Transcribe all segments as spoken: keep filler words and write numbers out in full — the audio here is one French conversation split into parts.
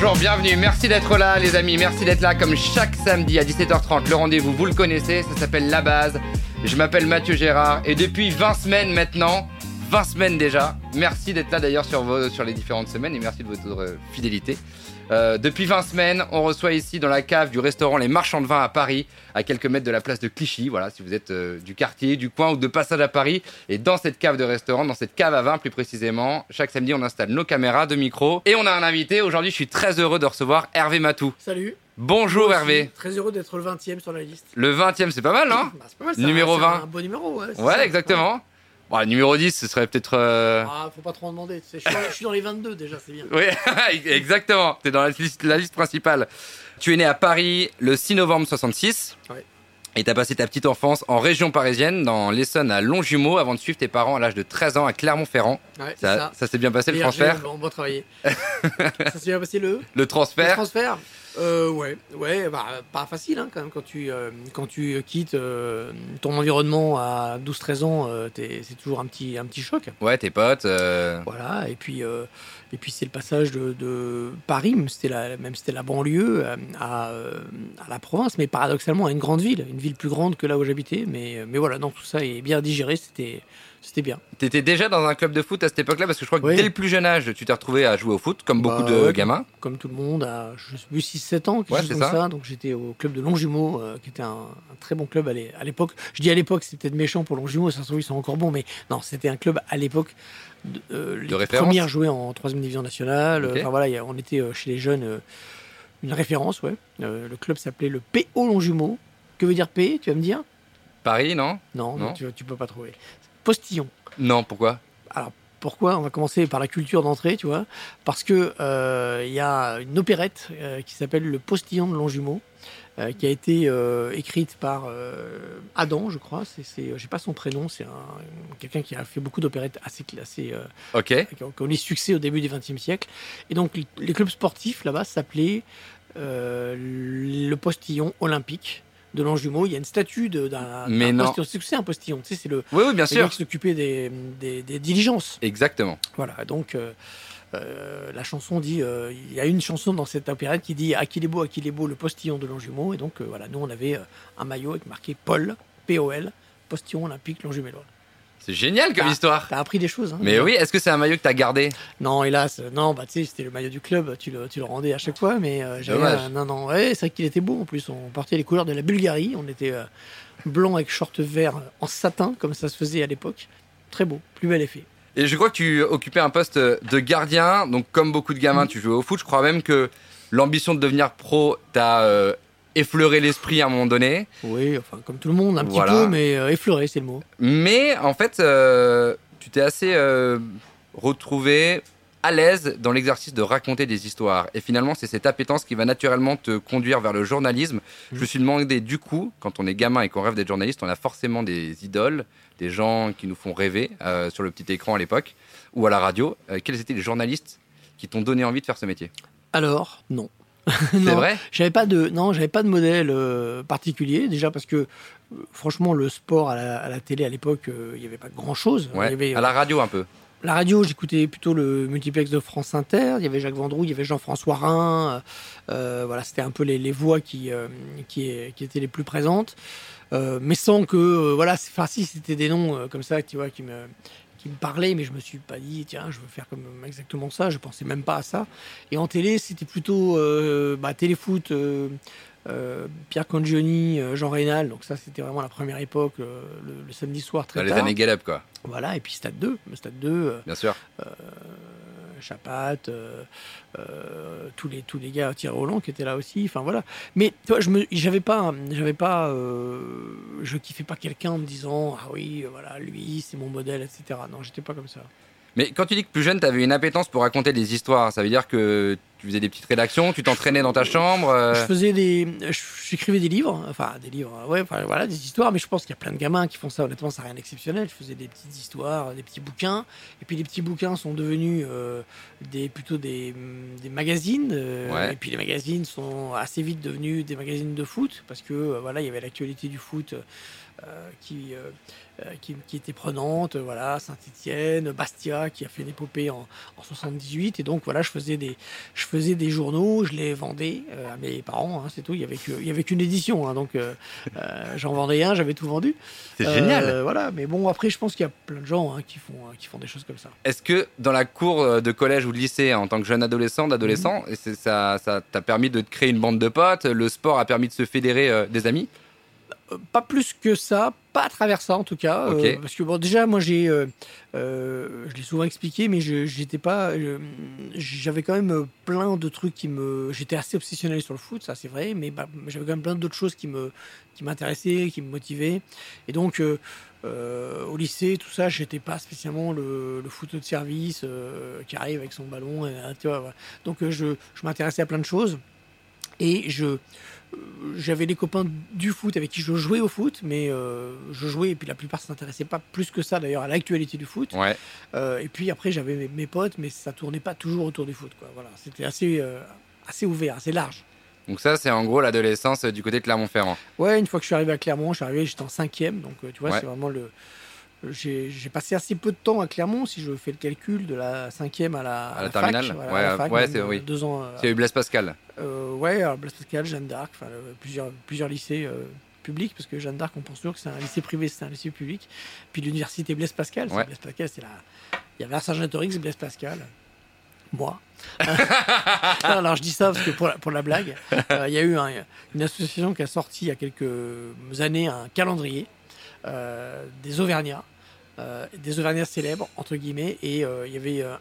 bonjour, bienvenue, merci d'être là les amis, merci d'être là comme chaque samedi à dix-sept heures trente, le rendez-vous, vous le connaissez, ça s'appelle La Base, je m'appelle Mathieu Gérard et depuis vingt semaines maintenant, vingt semaines déjà, merci d'être là d'ailleurs sur, vos, sur les différentes semaines et merci de votre euh, fidélité. Euh, depuis vingt semaines, on reçoit ici dans la cave du restaurant Les Marchands de Vins à Paris, à quelques mètres de la place de Clichy, voilà, si vous êtes euh, du quartier, du coin ou de passage à Paris. Et dans cette cave de restaurant, dans cette cave à vin plus précisément, chaque samedi on installe nos caméras, deux micros et on a un invité. Aujourd'hui je suis très heureux de recevoir Hervé Mathoux. Salut. Bonjour Hervé. Très heureux d'être le vingtième sur la liste. Le vingtième, c'est pas mal, hein? Bah, c'est pas mal, ça, numéro c'est vingt. Un beau numéro, ouais. Ouais, ça, exactement. Ouais. Bon, numéro dix, ce serait peut-être... Euh... Ah, faut pas trop en demander. Je suis, je suis dans les vingt-deux déjà, c'est bien. Oui, exactement. T'es dans la liste, la liste principale. Tu es né à Paris le six novembre soixante-six. Ouais. Et t'as passé ta petite enfance en région parisienne, dans l'Essonne à Longjumeau, avant de suivre tes parents à l'âge de treize ans à Clermont-Ferrand. Ouais, ça, ça. ça s'est bien passé, le transfert? On va travailler. Ça s'est bien passé le... Le transfert. Le transfert. Euh, ouais, ouais, bah, pas facile hein, quand même quand tu euh, quand tu quittes euh, ton environnement à douze treize ans, euh, t'es, c'est toujours un petit un petit choc. Ouais, tes potes. Euh... Voilà, et puis euh, et puis c'est le passage de, de Paris, même c'était la même c'était la banlieue à, à la province, mais paradoxalement à une grande ville, une ville plus grande que là où j'habitais, mais mais voilà, donc tout ça est bien digéré, c'était C'était bien. T'étais déjà dans un club de foot à cette époque-là, parce que je crois que oui. Dès le plus jeune âge, tu t'es retrouvé à jouer au foot, comme beaucoup bah, de ouais, gamins. Comme tout le monde, à je sais plus six sept ans, quelque ouais, chose comme ça. ça. Donc j'étais au club de Longjumeau, euh, qui était un, un très bon club à l'époque. Je dis à l'époque, c'est peut-être méchant pour Longjumeau, ça se trouve ils sont encore bons, mais non, c'était un club à l'époque. De, euh, les de premières jouées en troisième division nationale. Okay. Enfin voilà, y a, on était euh, chez les jeunes, euh, une référence, ouais. Euh, le club s'appelait le P O Longjumeau. Que veut dire P? Tu vas me dire Paris, non Non, non. Tu, tu peux pas trouver. Postillon. Non, pourquoi? Alors, pourquoi? On va commencer par la culture d'entrée, tu vois. Parce que il euh, y a une opérette euh, qui s'appelle Le Postillon de Longjumeau, euh, qui a été euh, écrite par euh, Adam, je crois. C'est, c'est, je sais pas son prénom. C'est un, quelqu'un qui a fait beaucoup d'opérettes assez classées. Euh, ok. Qui ont eu succès au début du vingtième siècle. Et donc, les clubs sportifs là-bas s'appelaient euh, Le Postillon Olympique de Longjumeau. Il y a une statue de, d'un, d'un postillon. C'est, c'est un postillon, tu sais, c'est le, oui, oui, bien le sûr. Gars qui s'occupait des, des, des diligences. Exactement. Voilà, donc euh, euh, la chanson dit, euh, il y a une chanson dans cette opérette qui dit « À qui est beau, à qui est beau, le postillon de Longjumeau ». Et donc euh, voilà, nous on avait euh, un maillot avec marqué Paul, P O L, postillon olympique Longjumeau. C'est génial comme t'as, histoire. T'as appris des choses. Hein, mais déjà. Oui, est-ce que c'est un maillot que t'as gardé? Non, hélas, non. Bah tu sais, c'était le maillot du club. Tu le, tu le rendais à chaque fois, mais euh, j'avais un, non, non. Ouais, c'est vrai qu'il était beau en plus. On portait les couleurs de la Bulgarie. On était euh, blanc avec short vert en satin, comme ça se faisait à l'époque. Très beau, plus bel effet. Et je crois que tu occupais un poste de gardien. Donc comme beaucoup de gamins, mmh. tu jouais au foot. Je crois même que l'ambition de devenir pro t'a euh, effleurer l'esprit à un moment donné. Oui, enfin comme tout le monde, un petit voilà. peu, mais euh, effleurer, c'est le mot. Mais en fait, euh, tu t'es assez euh, retrouvé à l'aise dans l'exercice de raconter des histoires. Et finalement, c'est cette appétence qui va naturellement te conduire vers le journalisme. Mmh. Je me suis demandé, du coup, quand on est gamin et qu'on rêve d'être journaliste, on a forcément des idoles, des gens qui nous font rêver euh, sur le petit écran à l'époque, ou à la radio. Euh, quels étaient les journalistes qui t'ont donné envie de faire ce métier? Alors, non. non, c'est vrai. J'avais pas de non, j'avais pas de modèle euh, particulier déjà parce que euh, franchement le sport à la, à la télé à l'époque il euh, y avait pas grand chose. Ouais. Y avait, euh, à la radio un peu. La radio, j'écoutais plutôt le Multiplex de France Inter. Il y avait Jacques Vendroux, il y avait Jean-François Rin. Euh, voilà, c'était un peu les, les voix qui, euh, qui qui étaient les plus présentes, euh, mais sans que euh, voilà, c'est, enfin si c'était des noms euh, comme ça, tu vois, qui me qui me parlait, mais je me suis pas dit tiens je veux faire comme exactement ça, je pensais même pas à ça. Et en télé c'était plutôt euh, bah, Téléfoot, euh, euh, Pierre Cangioni, euh, Jean Rénal, donc ça c'était vraiment la première époque, euh, le, le samedi soir très tard. Les années Gallup quoi. Voilà, et puis Stade deux, Stade deux. Euh, Bien sûr. Euh, Chapat, euh, euh, tous les tous les gars, Thierry Roland qui était là aussi. Enfin voilà. Mais tu vois, je me, j'avais pas, j'avais pas, euh, je kiffais pas quelqu'un en me disant ah oui, voilà, lui, c'est mon modèle, et cetera. Non, j'étais pas comme ça. Mais quand tu dis que plus jeune, tu avais une appétence pour raconter des histoires, ça veut dire que tu faisais des petites rédactions, tu t'entraînais dans ta chambre. Euh... Je faisais des, j'écrivais des livres, enfin des livres, ouais, enfin, voilà, des histoires. Mais je pense qu'il y a plein de gamins qui font ça. Honnêtement, ça n'a rien d'exceptionnel. Je faisais des petites histoires, des petits bouquins, et puis les petits bouquins sont devenus euh, des plutôt des, des magazines. Euh, ouais. Et puis les magazines sont assez vite devenus des magazines de foot parce que euh, voilà, il y avait l'actualité du foot. euh, qui, euh, qui, qui était prenante, voilà, Saint-Etienne, Bastia, qui a fait une épopée en, en soixante-dix-huit. Et donc, voilà, je faisais des, je faisais des journaux, je les vendais euh, à mes parents, hein, c'est tout. Il n'y avait, que, avait qu'une édition, hein, donc euh, euh, j'en vendais un, j'avais tout vendu. C'est euh, génial. Voilà, mais bon, après, je pense qu'il y a plein de gens hein, qui, font, qui font des choses comme ça. Est-ce que dans la cour de collège ou de lycée, en tant que jeune adolescent, d'adolescent, mmh. c'est, ça, ça t'a permis de te créer une bande de potes? Le sport a permis de se fédérer euh, des amis? Pas plus que ça, pas à travers ça en tout cas. Okay. Euh, parce que bon, déjà, moi, j'ai, euh, euh, je l'ai souvent expliqué, mais je, j'étais pas, euh, j'avais quand même plein de trucs qui me, j'étais assez obsessionnel sur le foot, ça c'est vrai, mais bah, j'avais quand même plein d'autres choses qui me, qui m'intéressaient, qui me motivaient. Et donc, euh, euh, au lycée, tout ça, j'étais pas spécialement le, le foot de service euh, qui arrive avec son ballon, et, tu vois. Voilà. Donc, euh, je, je m'intéressais à plein de choses. Et je, euh, j'avais des copains du foot avec qui je jouais au foot, mais euh, je jouais et puis la plupart ne s'intéressaient pas plus que ça d'ailleurs à l'actualité du foot. Ouais. Euh, et puis après j'avais mes, mes potes, mais ça ne tournait pas toujours autour du foot, quoi. Voilà, c'était assez, euh, assez ouvert, assez large. Donc ça, c'est en gros l'adolescence du côté de Clermont-Ferrand. Ouais, une fois que je suis arrivé à Clermont, je suis arrivé, j'étais en cinquième, donc euh, tu vois, ouais. c'est vraiment le... J'ai, j'ai passé assez peu de temps à Clermont, si je fais le calcul, de la cinquième à la, à la, la terminale. Fac, voilà, ouais, à la fac, ouais, c'est, oui. Deux ans. Il y a eu Blaise Pascal. Euh, ouais, Blaise Pascal, Jeanne d'Arc, euh, plusieurs, plusieurs lycées euh, publics, parce que Jeanne d'Arc, on pense toujours que c'est un lycée privé, c'est un lycée public. Puis l'université Blaise Pascal, ouais. Blaise Pascal, c'est la. Il y avait la Saint-Jean-Torix, Blaise Pascal. Moi. non, alors je dis ça parce que pour la, pour la blague, il euh, y a eu un, une association qui a sorti il y a quelques années un calendrier. Euh, des Auvergnats, euh, des Auvergnats célèbres, entre guillemets, et euh, il y avait euh,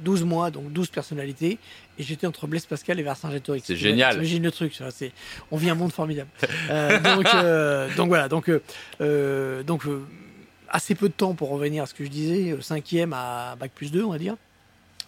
douze mois, donc douze personnalités, et j'étais entre Blaise Pascal et Vercingétorix. C'est génial. J'imagine le truc, ça, c'est, on vit un monde formidable. euh, donc, euh, donc voilà, donc, euh, donc euh, assez peu de temps pour revenir à ce que je disais, cinquième à Bac plus deux, on va dire,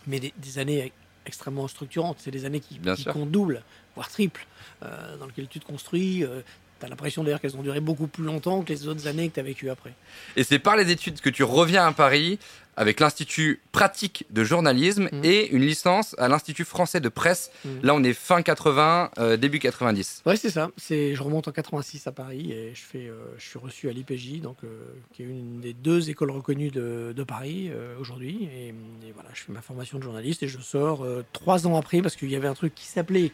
mais des, des années extrêmement structurantes, c'est des années qui, qui comptent double, voire triple, euh, dans lesquelles tu te construis. Euh, T'as l'impression d'ailleurs qu'elles ont duré beaucoup plus longtemps que les autres années que t'as vécues après. Et c'est par les études que tu reviens à Paris avec l'Institut pratique de journalisme mmh. et une licence à l'Institut français de presse. Mmh. Là, on est fin quatre-vingts, euh, début quatre-vingt-dix. Ouais, c'est ça. C'est, je remonte en quatre-vingt-six à Paris et je, fais, euh, je suis reçu à l'I P J, donc, euh, qui est une des deux écoles reconnues de, de Paris euh, aujourd'hui. Et, et voilà, je fais ma formation de journaliste et je sors euh, trois ans après parce qu'il y avait un truc qui s'appelait...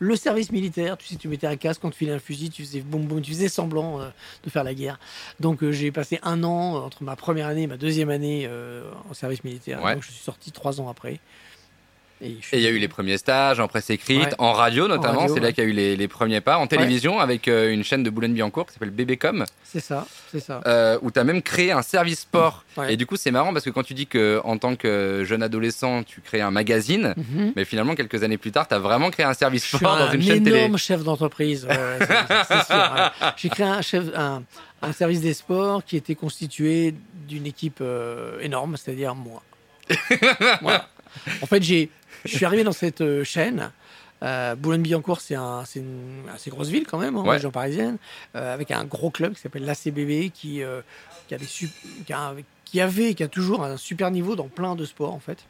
Le service militaire, tu sais, tu mettais un casque, quand tu filais un fusil, tu faisais boum boum, tu faisais semblant euh, de faire la guerre. Donc euh, j'ai passé un an euh, entre ma première année et ma deuxième année euh, en service militaire. Ouais. Donc je suis sorti trois ans après. Et il suis... y a eu les premiers stages en presse écrite, ouais. en radio notamment, en radio, c'est ouais. là qu'il y a eu les, les premiers pas, en télévision ouais. avec euh, une chaîne de Boulogne-Billancourt qui s'appelle B B Com. C'est ça, c'est ça. Euh, où tu as même créé un service sport. Ouais. Et du coup, c'est marrant parce que quand tu dis qu'en tant que jeune adolescent, tu crées un magazine, mm-hmm. mais finalement, quelques années plus tard, tu as vraiment créé un service Je sport dans une chaîne télé. Je suis un énorme chef d'entreprise, euh, c'est, c'est sûr. Hein. J'ai créé un chef... Un... un service des sports qui était constitué d'une équipe euh, énorme, c'est-à-dire moi. voilà. En fait, j'ai, je suis arrivé dans cette euh, chaîne. Euh, Boulogne-Billancourt, c'est, un, c'est une assez grosse ville quand même, en hein, ouais. région parisienne, euh, avec un gros club qui s'appelle l'A C B B, qui, euh, qui, a des sup- qui, a un, qui avait et qui a toujours un super niveau dans plein de sports, en fait.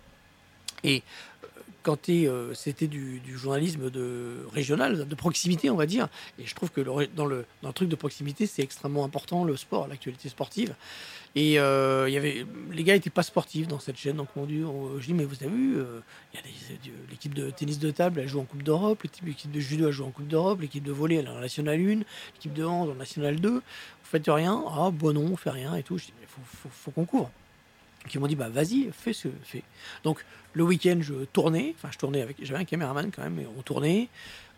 Et quand t'es, euh, c'était du, du journalisme de, régional, de proximité, on va dire. Et je trouve que le, dans, le, dans le truc de proximité, c'est extrêmement important, le sport, l'actualité sportive. Et euh, y avait, les gars n'étaient pas sportifs dans cette chaîne. Donc, mon Dieu, on, je dis, mais vous avez vu, euh, y a des, de, l'équipe de tennis de table, elle joue en Coupe d'Europe, l'équipe de judo, elle joue en Coupe d'Europe, l'équipe de volley, elle est en National un, l'équipe de hand en National deux. Vous faites rien? Ah, bon, non, on fait rien et tout. Je dis, mais il faut, faut, faut qu'on couvre. Qui m'ont dit, bah vas-y, fais ce que fais. Donc, le week-end, je tournais, enfin, je tournais avec, j'avais un caméraman quand même, mais on tournait,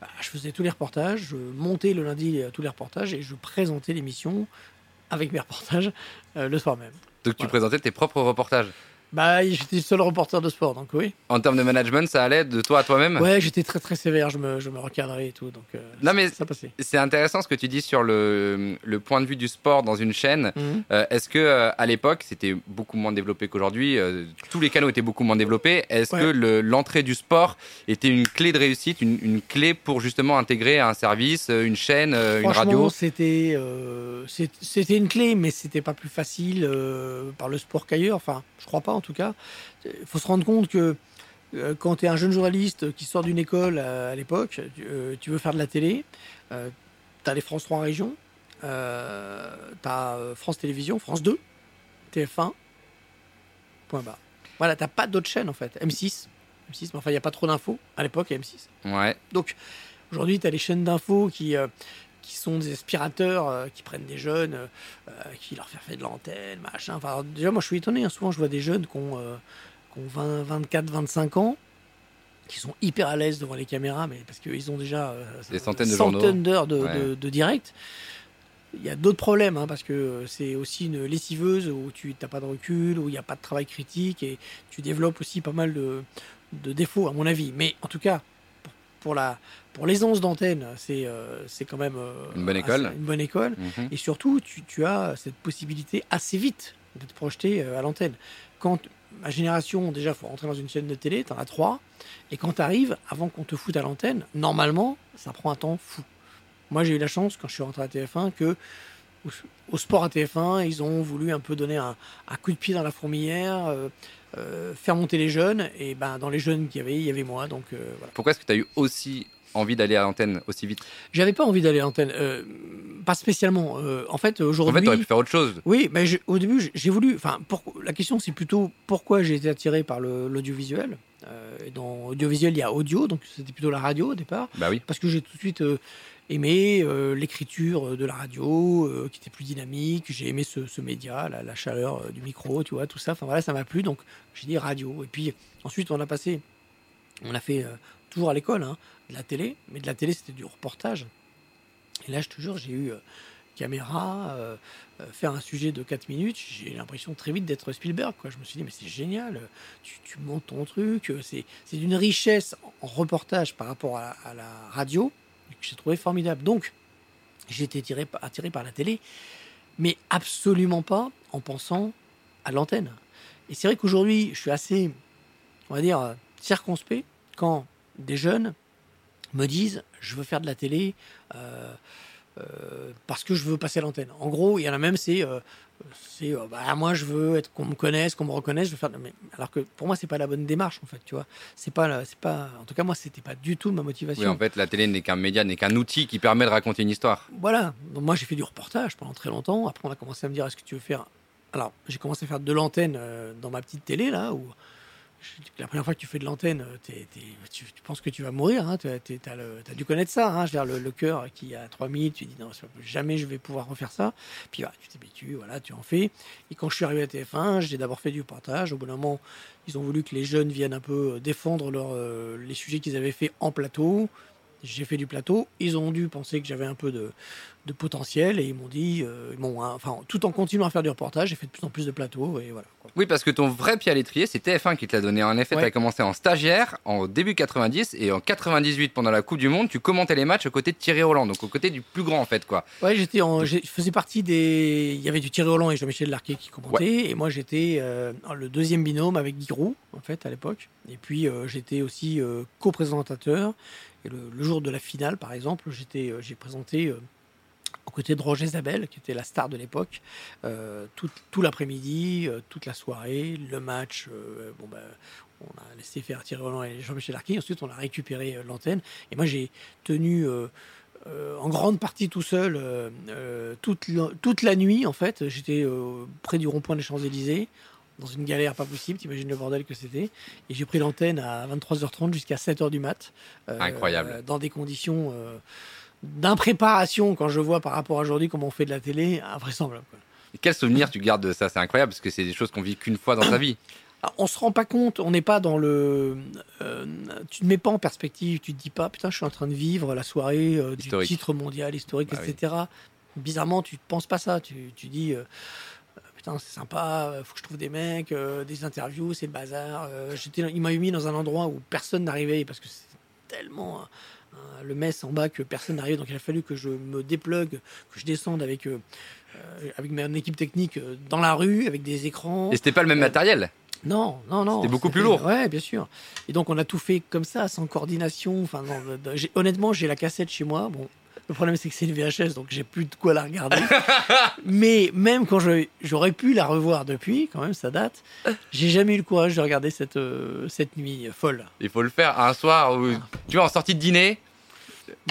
bah, je faisais tous les reportages, je montais le lundi tous les reportages et je présentais l'émission avec mes reportages euh, le soir même. Donc, voilà. Tu présentais tes propres reportages? Bah, j'étais le seul reporter de sport, donc oui. En termes de management, ça allait de toi à toi-même? Ouais, j'étais très très sévère, je me, je me recadrais et tout, donc euh, non, mais ça passait. C'est intéressant ce que tu dis sur le, le point de vue du sport dans une chaîne. Mm-hmm. Euh, est-ce que euh, à l'époque, c'était beaucoup moins développé qu'aujourd'hui, euh, tous les canaux étaient beaucoup moins développés, est-ce ouais. que le, l'entrée du sport était une clé de réussite, une, une clé pour justement intégrer un service, une chaîne, euh, une radio? Franchement, c'était, euh, c'était une clé, mais c'était pas plus facile euh, par le sport qu'ailleurs, enfin, je crois pas. En tout cas, il faut se rendre compte que euh, quand tu es un jeune journaliste qui sort d'une école à, à l'époque, tu, euh, tu veux faire de la télé, euh, tu as les France trois régions, Euh, t'as France Télévisions, France deux, T F un, point barre. Voilà, t'as pas d'autres chaînes en fait. M six, M six, mais enfin il n'y a pas trop d'infos à l'époque, il y a M six. Ouais. Donc aujourd'hui t'as les chaînes d'infos qui, euh, qui sont des aspirateurs, euh, qui prennent des jeunes, euh, qui leur fait faire de l'antenne, machin. Enfin, alors, déjà moi je suis étonné, hein. Souvent je vois des jeunes qui ont, euh, qui ont vingt, vingt-quatre, vingt-cinq ans, qui sont hyper à l'aise devant les caméras, mais parce qu'ils ont déjà euh, des centaines, de centaines d'heures de, ouais. de, de direct. Il y a d'autres problèmes, hein, parce que c'est aussi une lessiveuse où tu n'as pas de recul, où il n'y a pas de travail critique, et tu développes aussi pas mal de, de défauts, à mon avis. Mais en tout cas, pour, pour, la, pour l'aisance d'antenne, c'est, euh, c'est quand même euh, une bonne école. Assez, une bonne école. Mmh. Et surtout, tu, tu as cette possibilité assez vite d'être projeté à l'antenne. Quand ma génération, déjà, il faut rentrer dans une chaîne de télé, tu en as trois, et quand tu arrives, avant qu'on te foute à l'antenne, normalement, ça prend un temps fou. Moi, j'ai eu la chance, quand je suis rentré à T F un, que au, au sport à T F un, ils ont voulu un peu donner un, un coup de pied dans la fourmilière, euh, euh, faire monter les jeunes. Et ben, dans les jeunes qu'il y avait, il y avait moi. Donc, euh, voilà. Pourquoi est-ce que tu as eu aussi envie d'aller à l'antenne aussi vite ? J'avais pas envie d'aller à l'antenne. Euh, pas spécialement. Euh, en fait, aujourd'hui... En fait, tu aurais pu faire autre chose. Oui, mais je, au début, j'ai voulu... Enfin, pour, la question, c'est plutôt pourquoi j'ai été attiré par le, l'audiovisuel. Euh, et dans l'audiovisuel, il y a audio. Donc, c'était plutôt la radio au départ. Bah oui. Parce que j'ai tout de suite... Euh, aimé euh, l'écriture de la radio, euh, qui était plus dynamique. J'ai aimé ce, ce média, la, la chaleur euh, du micro, tu vois, tout ça. Enfin voilà, ça m'a plu, donc j'ai dit radio. Et puis ensuite, on a passé, on a fait euh, toujours à l'école, hein, de la télé, mais de la télé, c'était du reportage. Et là, je te jure, j'ai eu euh, caméra, euh, euh, faire un sujet de quatre minutes, j'ai l'impression très vite d'être Spielberg, quoi. Je me suis dit, mais c'est génial, tu, tu montes ton truc, c'est, c'est d'une richesse en reportage par rapport à, à la radio, que j'ai trouvé formidable. Donc, j'ai été attiré, attiré par la télé, mais absolument pas en pensant à l'antenne. Et c'est vrai qu'aujourd'hui, je suis assez, on va dire, circonspect quand des jeunes me disent « je veux faire de la télé euh, euh, parce que je veux passer à l'antenne ». En gros, il y en a même, c'est euh, « c'est, euh, bah, moi, je veux être, qu'on me connaisse, qu'on me reconnaisse, je veux faire de... ». Alors que pour moi, c'est pas la bonne démarche, en fait, tu vois. C'est pas, c'est pas... En tout cas, moi, c'était pas du tout ma motivation. Oui, en fait, la télé n'est qu'un média, n'est qu'un outil qui permet de raconter une histoire. Voilà. Donc, moi, j'ai fait du reportage pendant très longtemps. Après, on a commencé à me dire « est-ce que tu veux faire... » Alors, j'ai commencé à faire de l'antenne euh, dans ma petite télé, là, où... La première fois que tu fais de l'antenne, t'es, t'es, tu, tu penses que tu vas mourir. Hein, t'es, t'es, t'as, le, t'as dû connaître ça. Hein, je veux dire, le, le cœur qui a trois mille, tu dis non, jamais je vais pouvoir refaire ça. Puis bah, tu t'habitues, voilà, tu en fais. Et quand je suis arrivé à T F un, j'ai d'abord fait du reportage. Au bout d'un moment, ils ont voulu que les jeunes viennent un peu défendre leur, euh, les sujets qu'ils avaient fait en plateau. J'ai fait du plateau. Ils ont dû penser que j'avais un peu de, de potentiel et ils m'ont dit, euh, bon, hein, enfin, tout en continuant à faire du reportage, j'ai fait de plus en plus de plateaux et voilà. Quoi. Oui, parce que ton vrai pied à l'étrier, c'est T F un qui te l'a donné. En effet, ouais. Tu as commencé en stagiaire en début quatre-vingt-dix et en quatre-vingt-dix-huit, pendant la Coupe du Monde, tu commentais les matchs aux côtés de Thierry Roland, donc aux côtés du plus grand en fait, quoi. Ouais, j'étais, en, je faisais partie des. Il y avait du Thierry Roland et Jean-Michel Larqué qui commentaient, ouais. Et moi j'étais euh, le deuxième binôme avec Guy Roux, en fait, à l'époque. Et puis euh, j'étais aussi euh, co-présentateur. Et le, le jour de la finale, par exemple, j'étais, euh, j'ai présenté euh, aux côtés de Roger Zabel, qui était la star de l'époque, euh, tout, tout l'après-midi, euh, toute la soirée, le match. Euh, bon, bah, on a laissé faire Thierry Roland et Jean-Michel Larqué. Ensuite, on a récupéré euh, l'antenne. Et moi, j'ai tenu euh, euh, en grande partie tout seul, euh, euh, toute, la, toute la nuit, en fait. J'étais euh, près du rond-point des Champs-Élysées, dans une galère pas possible, t'imagines le bordel que c'était. Et j'ai pris l'antenne à vingt-trois heures trente jusqu'à sept heures du mat. Euh, Incroyable. Euh, dans des conditions euh, d'impréparation, quand je vois par rapport à aujourd'hui comment on fait de la télé, invraisemblable. Et quel souvenir tu gardes de ça ? C'est incroyable, parce que c'est des choses qu'on vit qu'une fois dans ta vie. On se rend pas compte, on n'est pas dans le... Euh, tu ne mets pas en perspective, tu te dis pas, putain, je suis en train de vivre la soirée euh, du titre mondial, historique, bah et cetera. Oui. Bizarrement, tu ne penses pas ça, tu, tu dis... Euh, c'est sympa, faut que je trouve des mecs, euh, des interviews, c'est le bazar. Euh, j'étais, il m'a mis dans un endroit où personne n'arrivait parce que c'est tellement hein, le mess en bas que personne n'arrivait. Donc il a fallu que je me déplugue, que je descende avec, euh, avec mon équipe technique dans la rue, avec des écrans. Et c'était pas le même euh, matériel ? Non, non, non. C'était beaucoup c'était, plus lourd. Ouais, bien sûr. Et donc on a tout fait comme ça, sans coordination. Enfin, non, j'ai, honnêtement, j'ai la cassette chez moi. Bon. Le problème, c'est que c'est une V H S, donc j'ai plus de quoi la regarder. Mais même quand je, j'aurais pu la revoir depuis, quand même, ça date, j'ai jamais eu le courage de regarder cette, euh, cette nuit folle. Il faut le faire un soir, où, ah. tu vois, en sortie de dîner,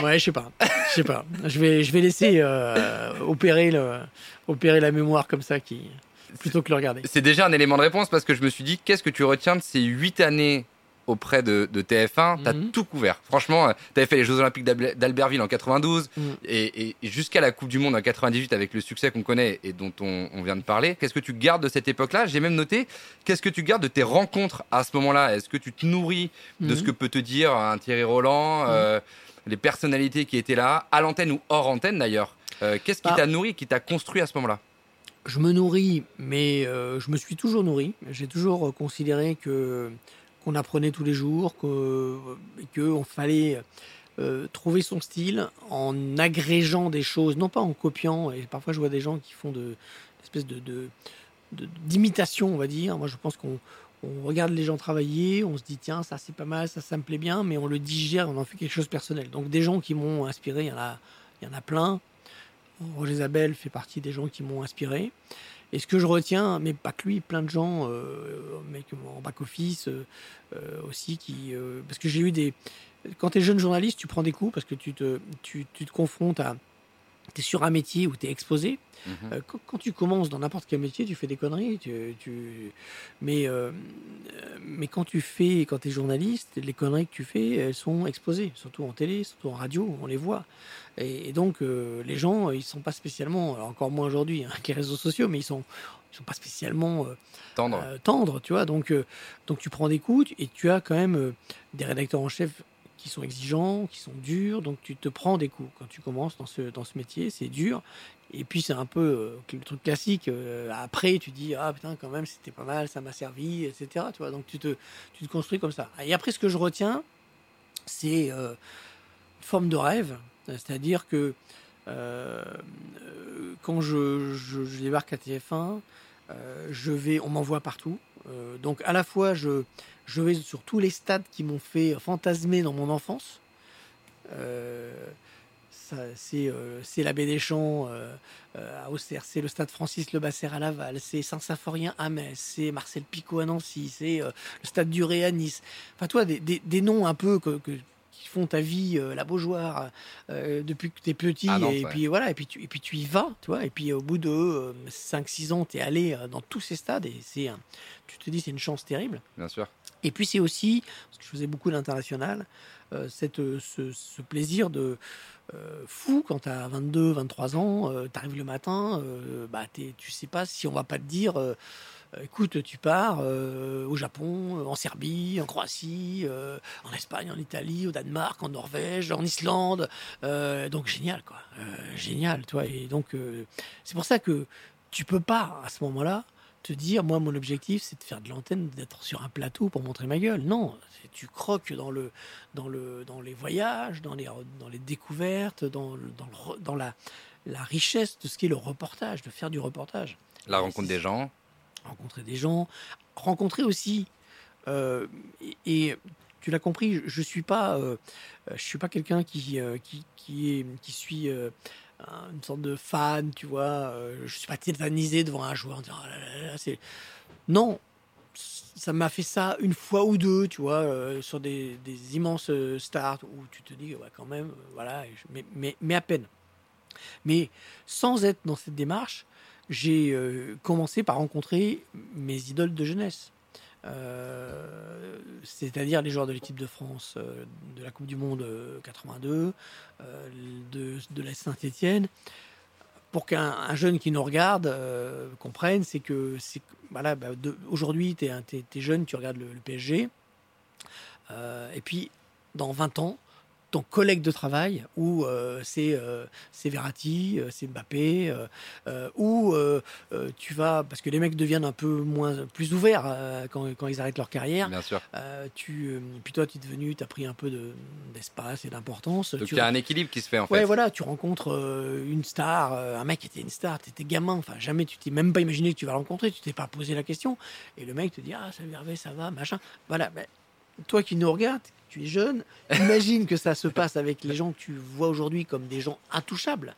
Ouais, je sais pas. Je sais pas. Je vais, je vais laisser euh, opérer, le, opérer la mémoire comme ça qui, plutôt que le regarder. C'est déjà un élément de réponse parce que je me suis dit, qu'est-ce que tu retiens de ces huit années auprès de, de T F un, t'as mmh. tout couvert. Franchement, t'avais fait les Jeux Olympiques d'Al- d'Albertville en quatre-vingt-douze mmh. et, et jusqu'à la Coupe du Monde en quatre-vingt-dix-huit avec le succès qu'on connaît et dont on, on vient de parler. Qu'est-ce que tu gardes de cette époque-là ? J'ai même noté, qu'est-ce que tu gardes de tes rencontres à ce moment-là ? Est-ce que tu te nourris de mmh. ce que peut te dire un Thierry Roland, mmh. euh, les personnalités qui étaient là, à l'antenne ou hors antenne d'ailleurs ? euh, Qu'est-ce qui ah. t'a nourri, qui t'a construit à ce moment-là ? Je me nourris, mais euh, je me suis toujours nourri. J'ai toujours considéré que... qu'on apprenait tous les jours, que, qu'on fallait euh, trouver son style en agrégeant des choses, non pas en copiant. Et parfois, je vois des gens qui font de espèce de, de, de d'imitation, on va dire. Moi, je pense qu'on on regarde les gens travailler, on se dit tiens, ça c'est pas mal, ça ça me plaît bien, mais on le digère, on en fait quelque chose de personnel. Donc des gens qui m'ont inspiré, il y en a, il y en a plein. Roger Zabel fait partie des gens qui m'ont inspiré. Et ce que je retiens, mais pas que lui, plein de gens euh, mec, en back-office euh, aussi, qui, euh, parce que j'ai eu des... Quand tu es jeune journaliste, tu prends des coups parce que tu te, tu, tu te confrontes à... Tu es sur un métier où tu es exposé. Mmh. Euh, quand, quand tu commences dans n'importe quel métier, tu fais des conneries. Tu, tu... Mais, euh, mais quand tu fais, quand tu es journaliste, les conneries que tu fais, elles sont exposées, surtout en télé, surtout en radio, on les voit. Et, et donc, euh, les gens, ils ne sont pas spécialement, alors encore moins aujourd'hui hein, que les réseaux sociaux, mais ils ne sont, ils sont pas spécialement euh, tendres. Euh, tendres, tu vois. Donc, euh, donc, tu prends des coups et tu as quand même euh, des rédacteurs en chef qui sont exigeants, qui sont durs, donc tu te prends des coups. Quand tu commences dans ce, dans ce métier, c'est dur. Et puis, c'est un peu euh, le truc classique. Euh, après, tu dis, ah putain, quand même, c'était pas mal, ça m'a servi, et cetera. Tu vois, donc, tu te, tu te construis comme ça. Et après, ce que je retiens, c'est euh, une forme de rêve. C'est-à-dire que euh, quand je, je, je débarque à T F un, euh, je vais, on m'envoie partout. Euh, donc, à la fois, je... Je vais sur tous les stades qui m'ont fait fantasmer dans mon enfance. Euh, ça, c'est, euh, c'est la Baie des Champs euh, euh, à Auxerre, c'est le stade Francis Lebasser à Laval, c'est Saint-Symphorien à Metz, c'est Marcel Picot à Nancy, c'est euh, le stade du Ré à Nice. Enfin, toi, des, des, des noms un peu que, que, qui font ta vie, euh, la Beaujoire, euh, depuis que t'es petit. Ah non, et, ouais. puis, voilà, et, puis tu, et puis tu y vas, tu vois, et puis au bout de euh, cinq six ans, t'es allé euh, dans tous ces stades et c'est, euh, tu te dis c'est une chance terrible. Bien sûr. Et puis c'est aussi, parce que je faisais beaucoup d'international, euh, cette, ce, ce plaisir de euh, fou quand tu as vingt-deux, vingt-trois ans, euh, tu arrives le matin, euh, bah, tu sais pas si on va pas te dire, euh, écoute, tu pars euh, au Japon, en Serbie, en Croatie, euh, en Espagne, en Italie, au Danemark, en Norvège, en Islande. Euh, donc génial, quoi. Euh, génial, toi. Et donc euh, c'est pour ça que tu peux pas à ce moment-là te dire, moi, mon objectif, c'est de faire de l'antenne, d'être sur un plateau pour montrer ma gueule. Non, tu croques dans le, dans le, dans les voyages, dans les, dans les découvertes, dans, dans, le, dans la, la richesse de ce qu'est le reportage, de faire du reportage. La rencontre des gens. Rencontrer des gens, rencontrer aussi. Euh, et, et tu l'as compris, je suis pas, euh, je suis pas quelqu'un qui, euh, qui, qui est, qui suis. Euh, une sorte de fan, tu vois, euh, je suis pas tétanisé devant un joueur en disant, oh là là là, c'est... Non, ça m'a fait ça une fois ou deux, tu vois, euh, sur des, des immenses stars où tu te dis, ouais, quand même, voilà, mais, mais, mais à peine. Mais sans être dans cette démarche, j'ai euh, commencé par rencontrer mes idoles de jeunesse. Euh, c'est-à-dire les joueurs de l'équipe de France, euh, de la Coupe du Monde euh, quatre-vingt-deux, euh, de, de la Saint-Etienne. Pour qu'un un jeune qui nous regarde euh, comprenne, c'est que c'est, voilà, bah, de, aujourd'hui, tu es jeune, tu regardes le, le P S G, euh, et puis dans vingt ans, ton collègue de travail, ou euh, c'est, euh, c'est Verratti, euh, c'est Mbappé, euh, euh, ou euh, euh, tu vas, parce que les mecs deviennent un peu moins, plus ouverts euh, quand, quand ils arrêtent leur carrière. Bien sûr. Euh, tu, euh, puis toi, tu es devenu, tu as pris un peu de, d'espace et d'importance. Donc il y a un équilibre qui se fait en ouais, fait. Ouais, voilà, tu rencontres euh, une star, euh, un mec qui était une star, tu étais gamin, enfin jamais, tu t'es même pas imaginé que tu vas le rencontrer, tu t'es pas posé la question. Et le mec te dit, ah, ça va, Hervé, ça va, machin. Voilà, ben. Toi qui nous regardes, tu es jeune, imagine que ça se passe avec les gens que tu vois aujourd'hui comme des gens intouchables.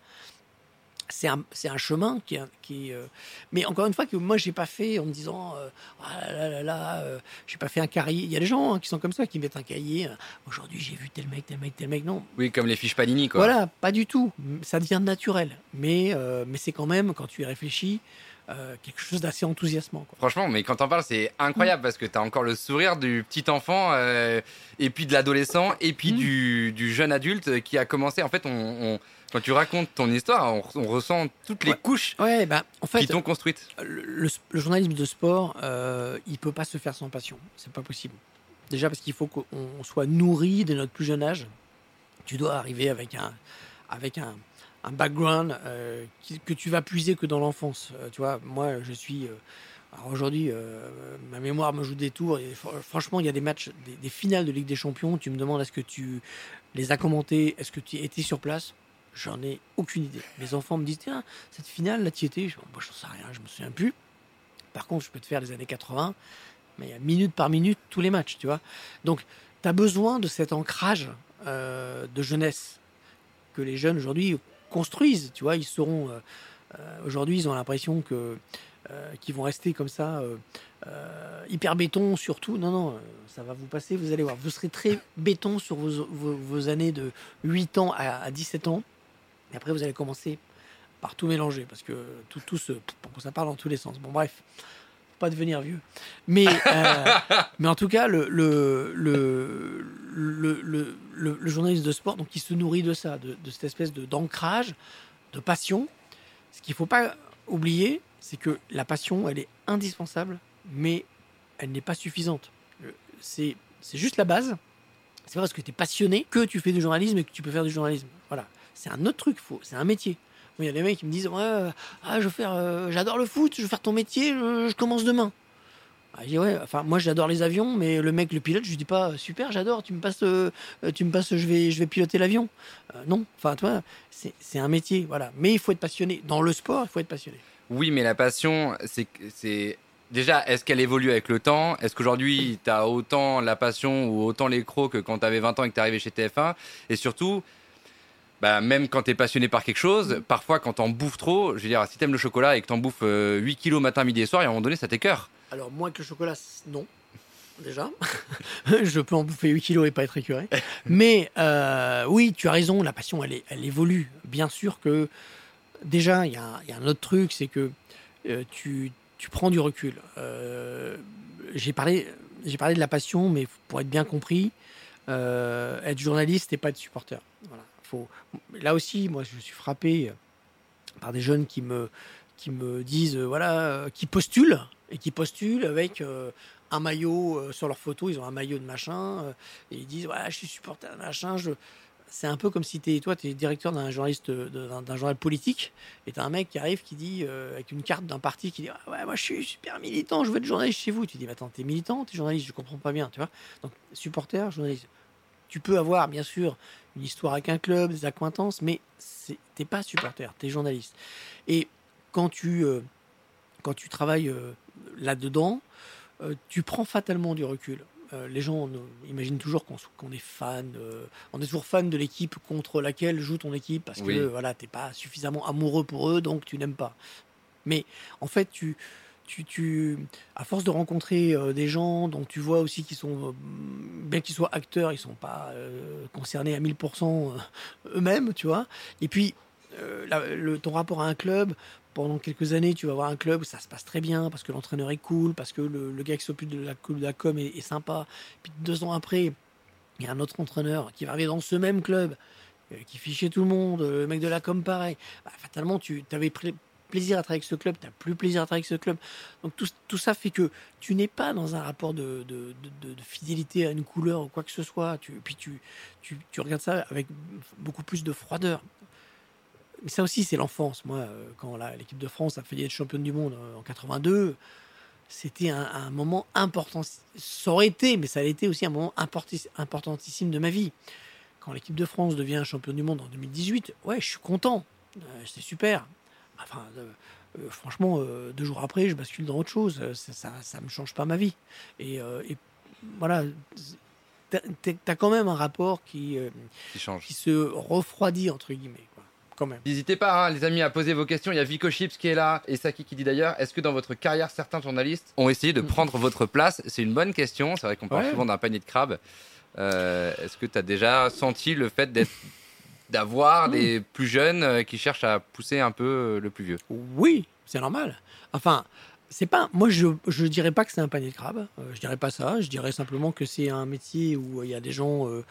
C'est un, c'est un chemin qui, qui euh, mais encore une fois que moi j'ai pas fait en me disant euh, ah là là là euh, j'ai pas fait un cahier. Il y a des gens hein, qui sont comme ça, qui mettent un cahier. Aujourd'hui j'ai vu tel mec, tel mec, tel mec. Non. Oui, comme les fiches Panini quoi. Voilà, pas du tout. Ça devient naturel, mais euh, mais c'est quand même quand tu y réfléchis. Euh, quelque chose d'assez enthousiasmant quoi. Franchement, mais quand t'en parles c'est incroyable mmh. parce que t'as encore le sourire du petit enfant euh, et puis de l'adolescent et puis mmh. du, du jeune adulte qui a commencé. En fait on, on, quand tu racontes ton histoire on, on ressent toutes les ouais. couches ouais, bah, en fait, qui t'ont construite. Le, le, le journalisme de sport euh, il peut pas se faire sans passion, c'est pas possible. Déjà parce qu'il faut qu'on soit nourri dès notre plus jeune âge. Tu dois arriver avec un avec un un background euh, qui, que tu vas puiser que dans l'enfance. Euh, tu vois, moi, je suis... Euh, alors aujourd'hui, euh, ma mémoire me joue des tours. Et fr- franchement, il y a des matchs, des, des finales de Ligue des Champions. Tu me demandes, est-ce que tu les as commentés? Est-ce que tu étais sur place? J'en ai aucune idée. Mes enfants me disent, tiens, cette finale, là, tu y étais? Je moi, j'en sais rien, je me souviens plus. Par contre, je peux te faire les années quatre-vingts, mais il y a minute par minute, tous les matchs, tu vois. Donc, tu as besoin de cet ancrage euh, de jeunesse que les jeunes, aujourd'hui... construisent, tu vois, ils seront euh, euh, aujourd'hui, ils ont l'impression que euh, qu'ils vont rester comme ça euh, euh, hyper béton sur tout. Non, non, ça va vous passer, vous allez voir. Vous serez très béton sur vos, vos, vos années de huit ans à, à dix-sept ans. Et après, vous allez commencer par tout mélanger parce que tout, tout se, pour que ça parle dans tous les sens. Bon, bref, faut pas devenir vieux. Mais, euh, mais en tout cas, le le le Le, le, le, le journaliste de sport, donc, qui se nourrit de ça, de, de cette espèce de, d'ancrage, de passion. Ce qu'il ne faut pas oublier, c'est que la passion, elle est indispensable, mais elle n'est pas suffisante. C'est, c'est juste la base. C'est pas parce que tu es passionné que tu fais du journalisme et que tu peux faire du journalisme. Voilà. C'est un autre truc, faut, c'est un métier. Il y a des mecs qui me disent ouais, ah, je veux faire, euh, j'adore le foot, je veux faire ton métier, je, je commence demain. Ah, je dis ouais, enfin moi j'adore les avions, mais le mec, le pilote, je lui dis pas super, j'adore, tu me passes, euh, tu me passes, je vais, je vais piloter l'avion. Euh, non, enfin toi, c'est, c'est un métier, voilà. Mais il faut être passionné dans le sport, il faut être passionné. Oui, mais la passion, c'est, c'est déjà, est-ce qu'elle évolue avec le temps? Est-ce qu'aujourd'hui t'as autant la passion ou autant les crocs que quand t'avais vingt ans et que t'es arrivé chez T F un? Et surtout. Bah, même quand t'es passionné par quelque chose, parfois quand t'en bouffes trop, je veux dire, si t'aimes le chocolat et que t'en bouffes euh, huit kilos matin, midi et soir, et à un moment donné, ça t'écœure. Alors, moins que le chocolat, non, déjà. Je peux en bouffer huit kilos et pas être écœuré. Mais euh, oui, tu as raison, la passion, elle, elle évolue. Bien sûr que, déjà, il y, y a un autre truc, c'est que euh, tu, tu prends du recul. Euh, j'ai, parlé, j'ai parlé de la passion, mais pour être bien compris, euh, être journaliste et pas être supporter. Voilà. Faut... Là aussi, moi, je suis frappé par des jeunes qui me, qui me disent, voilà, qui postulent, et qui postulent avec euh, un maillot euh, sur leur photo, ils ont un maillot de machin, euh, et ils disent, voilà, ouais, je suis supporter de machin. Je... C'est un peu comme si t'es, toi, tu es directeur d'un, journaliste, d'un, d'un journal politique, et tu as un mec qui arrive qui dit, euh, avec une carte d'un parti, qui dit, ah, ouais, moi, je suis super militant, je veux être journaliste chez vous. Tu dis, mais attends, t'es militant, t'es journaliste, je comprends pas bien, tu vois. Donc, supporter, journaliste. Tu peux avoir, bien sûr, une histoire avec un club, des accointances, mais c'est, t'es pas supporter, t'es journaliste. Et quand tu, euh, quand tu travailles euh, là-dedans, euh, tu prends fatalement du recul. Euh, les gens on, on imaginent toujours qu'on, qu'on est fan, euh, on est toujours fan de l'équipe contre laquelle joue ton équipe, parce oui. que voilà, t'es pas suffisamment amoureux pour eux, donc tu n'aimes pas. Mais en fait, tu... Tu, tu, à force de rencontrer euh, des gens dont tu vois aussi qu'ils sont, euh, bien qu'ils soient acteurs, ils ne sont pas euh, concernés à mille pour cent eux-mêmes, tu vois. Et puis, euh, la, le, ton rapport à un club, pendant quelques années, tu vas voir un club où ça se passe très bien, parce que l'entraîneur est cool, parce que le, le gars qui s'occupe de la, de la com est, est sympa. Puis deux ans après, il y a un autre entraîneur qui va arriver dans ce même club, euh, qui fichait tout le monde, le mec de la com pareil. Bah, fatalement, tu avais pris... plaisir à travailler avec ce club, t'as plus plaisir à travailler avec ce club. Donc tout, tout ça fait que tu n'es pas dans un rapport de, de, de, de fidélité à une couleur ou quoi que ce soit. Tu, puis tu, tu, tu regardes ça avec beaucoup plus de froideur. Mais ça aussi, c'est l'enfance. Moi, quand la, l'équipe de France a failli être championne du monde en quatre-vingt-deux, c'était un, un moment important. Ça aurait été, mais ça a été aussi un moment importi, importantissime de ma vie. Quand l'équipe de France devient championne du monde en deux mille dix-huit, ouais, je suis content. Euh, c'est super. Enfin, euh, franchement, euh, deux jours après, je bascule dans autre chose. Ça ne change pas ma vie. Et, euh, et voilà, tu as quand même un rapport qui, euh, qui, change. Qui se refroidit, entre guillemets. Quoi. quand même. N'hésitez pas, hein, les amis, à poser vos questions. Il y a Vico Chips qui est là et Saki qui dit d'ailleurs, est-ce que dans votre carrière, certains journalistes ont essayé de prendre votre place? C'est une bonne question. C'est vrai qu'on parle ouais. souvent d'un panier de crabes. Euh, est-ce que tu as déjà senti le fait d'être... d'avoir mmh. des plus jeunes qui cherchent à pousser un peu le plus vieux? Oui, c'est normal. Enfin, c'est pas... Moi, je ne dirais pas que c'est un panier de crabes. Euh, je dirais pas ça. Je dirais simplement que c'est un métier où il y a des gens... Euh,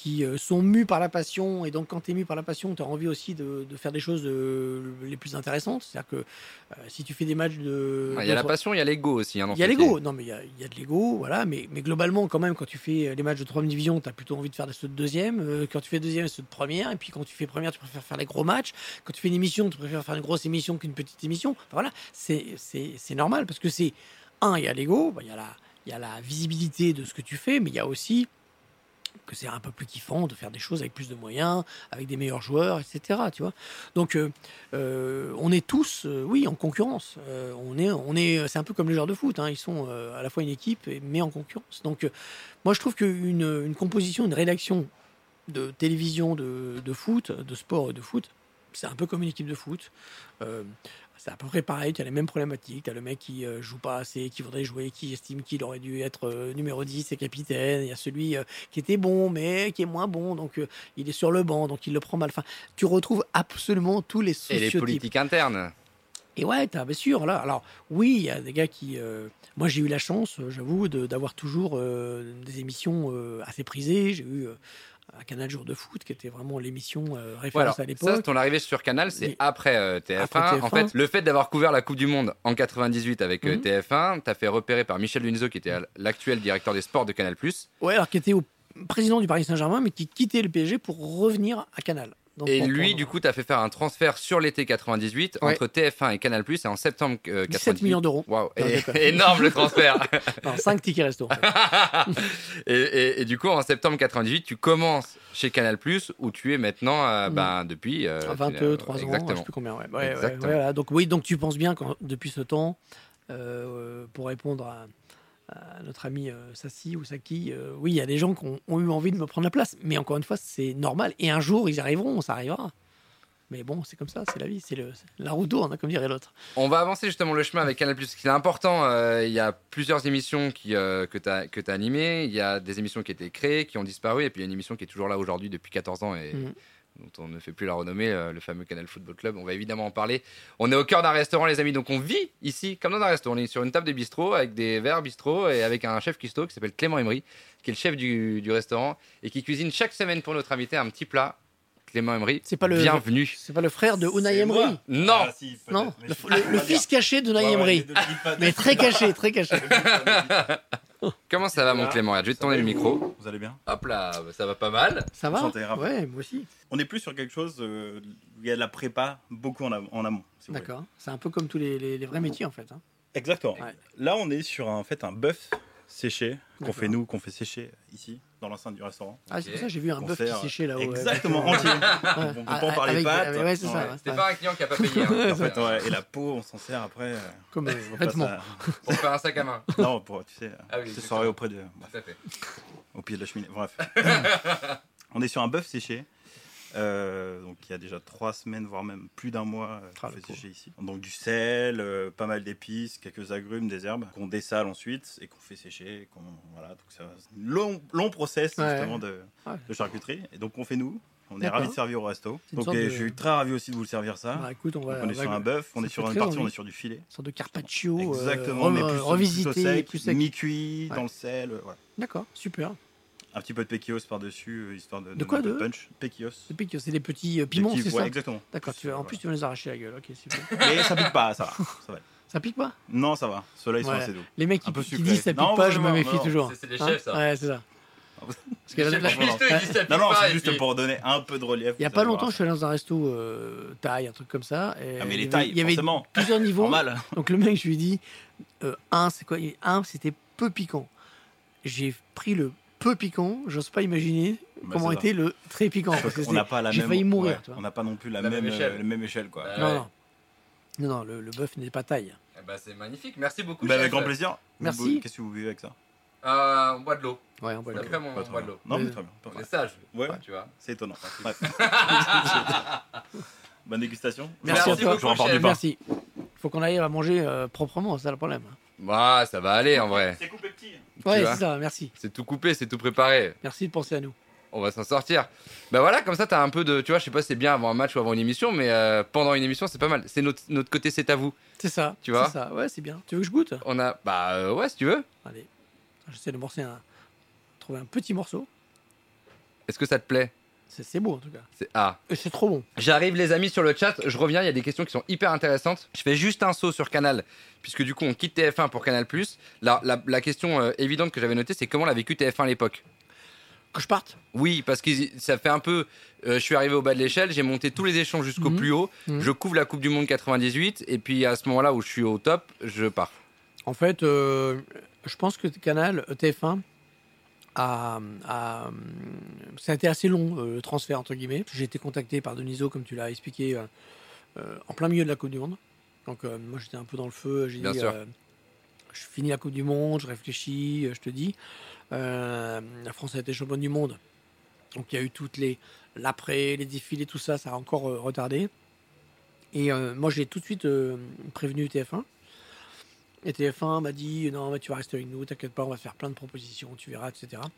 qui sont mus par la passion, et donc quand tu es mu par la passion, tu as envie aussi de, de faire des choses de, les plus intéressantes. C'est-à-dire que euh, si tu fais des matchs de... Il ah, y a la passion, il y a l'ego aussi. Il hein, y a l'ego, non mais il y, y a de l'ego, voilà, mais, mais globalement quand même, quand tu fais les matchs de troisième division, tu as plutôt envie de faire ceux de deuxième, euh, quand tu fais deuxième, ceux de première, et puis quand tu fais première, tu préfères faire les gros matchs, quand tu fais une émission, tu préfères faire une grosse émission qu'une petite émission. Enfin, voilà, c'est, c'est, c'est normal, parce que c'est, un, il y a l'ego, il bah, y, y a la visibilité de ce que tu fais, mais il y a aussi... que c'est un peu plus kiffant de faire des choses avec plus de moyens, avec des meilleurs joueurs, et cetera. Tu vois. Donc, euh, euh, on est tous, euh, oui, en concurrence. Euh, on est, on est, c'est un peu comme les joueurs de foot. Hein. Ils sont euh, à la fois une équipe, mais en concurrence. Donc, euh, moi, je trouve qu'une une composition, une rédaction de télévision, de, de foot, de sport et de foot, c'est un peu comme une équipe de foot. Euh, C'est à peu près pareil, tu as les mêmes problématiques. Tu as le mec qui euh, joue pas assez, qui voudrait jouer, qui estime qu'il aurait dû être euh, numéro dix et capitaine. Il y a celui euh, qui était bon, mais qui est moins bon. Donc, euh, il est sur le banc, donc il le prend mal. Enfin, tu retrouves absolument tous les sociotypes. Et les politiques internes. Et ouais, t'as, bien sûr. Là, alors, oui, il y a des gars qui... Euh, moi, j'ai eu la chance, j'avoue, de, d'avoir toujours euh, des émissions euh, assez prisées. J'ai eu... Euh, à Canal Jour de Foot, qui était vraiment l'émission euh, référence voilà, à l'époque. Ça, ton arrivée sur Canal, c'est après, euh, T F un. Après T F un. En fait, le fait d'avoir couvert la Coupe du Monde en quatre-vingt-dix-huit avec euh, mm-hmm. T F un, t'as fait repérer par Michel Denisot, qui était l'actuel directeur des sports de Canal plus. Ouais, alors qui était au président du Paris Saint-Germain, mais qui quittait le P S G pour revenir à Canal. Donc, et lui, prendre... du coup, t'as fait faire un transfert sur l'été quatre-vingt-dix-huit ouais. entre T F un et Canal+, et en septembre euh, quatre-vingt-dix-huit... sept millions d'euros. Waouh, énorme le transfert. Non, cinq tickets resto. En fait. et, et, et du coup, en septembre quatre-vingt-dix-huit, tu commences chez Canal+, où tu es maintenant euh, ben, depuis... Euh, vingt-trois ans, exactement. Je sais plus combien. Ouais. Ouais, exactement. Ouais, voilà. Donc, oui, donc tu penses bien que depuis ce temps, euh, pour répondre à... Euh, notre ami euh, Sassi ou Saki, euh, oui, il y a des gens qui ont, ont eu envie de me prendre la place. Mais encore une fois, c'est normal. Et un jour, ils arriveront, ça arrivera. Mais bon, c'est comme ça, c'est la vie, c'est, le, c'est la roue tourne, comme dirait l'autre. On va avancer justement le chemin avec Canal+. Ce qui est important, euh, il y a plusieurs émissions qui, euh, que tu as que tu as animées. Il y a des émissions qui étaient créées, qui ont disparu. Et puis il y a une émission qui est toujours là aujourd'hui depuis quatorze ans et... Mmh. dont on ne fait plus la renommée, euh, le fameux Canal Football Club. On va évidemment en parler. On est au cœur d'un restaurant, les amis, donc on vit ici comme dans un restaurant. On est sur une table de bistrot avec des verres bistrot et avec un chef cuistot qui s'appelle Clément Emery, qui est le chef du, du restaurant et qui cuisine chaque semaine pour notre invité un petit plat. Clément Emery, c'est pas le, bienvenue. C'est pas le frère de Unai Emery? Non, ah, si, non. Le, le, le fils caché de Unai ouais, Emery, ouais, ouais, mais très caché, très caché. Comment ça va, mon Clément? Je vais te tourner le micro. Vous allez bien? Hop là, ça va pas mal. Ça va? Ouais, moi aussi. On est plus sur quelque chose euh, où il y a de la prépa beaucoup en, am- en amont. Si D'accord. C'est un peu comme tous les, les, les vrais métiers en fait. Hein. Exactement. Ouais. Là, on est sur en fait un bœuf séché qu'on D'accord. fait nous, qu'on fait sécher ici dans l'enceinte du restaurant. Ah, okay. C'est pour ça que j'ai vu un bœuf qui séchait là-haut. Exactement. Entier. Ouais. On comprend par les pattes. Ouais, c'est ouais. Ça, C'était ça. Pas un client qui a pas payé. Hein, en fait, ouais. Et la peau, on s'en sert après. Comme vêtements. Pour faire un sac à main. Non, pour tu sais, ah oui, cette soirée auprès de. Bref. Tout à fait. Au pied de la cheminée. Bref. On est sur un bœuf séché. Euh, donc il y a déjà trois semaines voire même plus d'un mois euh, ah, fait sécher ici. Donc du sel, euh, pas mal d'épices, quelques agrumes, des herbes qu'on dessale ensuite et qu'on fait sécher. Et qu'on, voilà, donc ça, c'est un long, long process ouais. justement de, ouais. de charcuterie. Et donc on fait nous. On D'accord. est ravis de servir au resto. Donc et, de... je suis très ravi aussi de vous le servir ça. Bah, écoute, on, va, on est on sur va... un bœuf, on ça est sur une partie, envie. On est sur du filet. Une sorte de carpaccio. Exactement. Euh, mais plus revisité, plus sec, plus sec. Mi-cuit ouais. dans le sel. Euh, ouais. D'accord, super. Un petit peu de péquillos par-dessus, histoire de, de, de quoi de punch. Péquillos. péquillos, c'est des petits piments, petits, c'est ouais, ça exactement. D'accord, tu vas, en ouais. plus tu vas nous arracher la gueule, ok, super. Mais ça pique pas, ça va. Ça, va. Ça pique pas? Non, ça va, ceux-là ils ouais. sont assez doux. Les mecs qui, qui disent ça pique non, pas, je me méfie non, toujours. C'est, c'est les chefs, hein ça. Ouais, c'est ça. Parce que la, la, la, non, non, c'est juste pour donner un peu de relief. Il n'y a pas longtemps, je suis allé dans un resto euh, Thaï, un truc comme ça. Et ah, mais les Thaï, il y avait plusieurs niveaux. Donc le mec, je lui dis, un, c'est quoi? Un, c'était peu piquant. J'ai pris le peu piquant, j'ose pas imaginer bah comment était le très piquant. Parce que on n'a pas la j'ai même. J'ai failli mourir. Ouais, tu vois. On n'a pas non plus la, la même, même échelle, euh, la même échelle quoi. Bah non, ouais. non, non, non, le, le bœuf n'est pas taille. Eh bah, c'est magnifique. Merci beaucoup. Bah, avec grand plaisir. Merci. Vous, qu'est-ce que vous buvez avec ça? Euh, on boit de l'eau. Ouais, on boit de l'eau. Vraiment, on boit de l'eau. Non, mais très bien. On est sage. Ouais, tu vois. C'est étonnant. Ouais. Bonne dégustation. Merci, merci beaucoup, Michel. Merci. Faut qu'on aille à manger euh, proprement, c'est ça le problème. Bah, ça va aller en vrai. C'est coupé petit. Ouais, c'est ça, merci. C'est tout coupé, c'est tout préparé. Merci de penser à nous. On va s'en sortir. Bah voilà, comme ça, t'as un peu de. Tu vois, je sais pas si c'est bien avant un match ou avant une émission, mais euh, pendant une émission, c'est pas mal. C'est notre, notre côté, c'est à vous. C'est ça. Tu vois ? C'est ça, ouais, c'est bien. Tu veux que je goûte ? On a. Bah euh, ouais, si tu veux. Allez. J'essaie de morcer un. Trouver un petit morceau. Est-ce que ça te plaît ? C'est, c'est beau en tout cas. C'est, ah. Et c'est trop bon. J'arrive les amis sur le chat, je reviens, il y a des questions qui sont hyper intéressantes. Je fais juste un saut sur Canal, puisque du coup on quitte T F un pour Canal plus. La, la, la question euh, évidente que j'avais notée, c'est comment l'a vécu T F un à l'époque ? Que je parte ? Oui, parce que ça fait un peu... Euh, je suis arrivé au bas de l'échelle, j'ai monté tous les échelons jusqu'au mmh. plus haut, mmh. je couvre la Coupe du Monde quatre-vingt-dix-huit, et puis à ce moment-là où je suis au top, je pars. En fait, euh, je pense que Canal, T F un... À, à, ça a été assez long euh, le transfert entre guillemets. J'ai été contacté par Denisot comme tu l'as expliqué euh, euh, en plein milieu de la Coupe du Monde. Donc euh, moi j'étais un peu dans le feu. J'ai Bien dit, euh, je finis la Coupe du Monde, je réfléchis, euh, je te dis. Euh, la France a été championne du monde, donc il y a eu toutes les l'après, les défilés, tout ça, ça a encore euh, retardé. Et euh, moi j'ai tout de suite euh, prévenu T F un. Et T F un m'a dit non mais tu vas rester avec nous, t'inquiète pas, on va faire plein de propositions, tu verras, et cetera.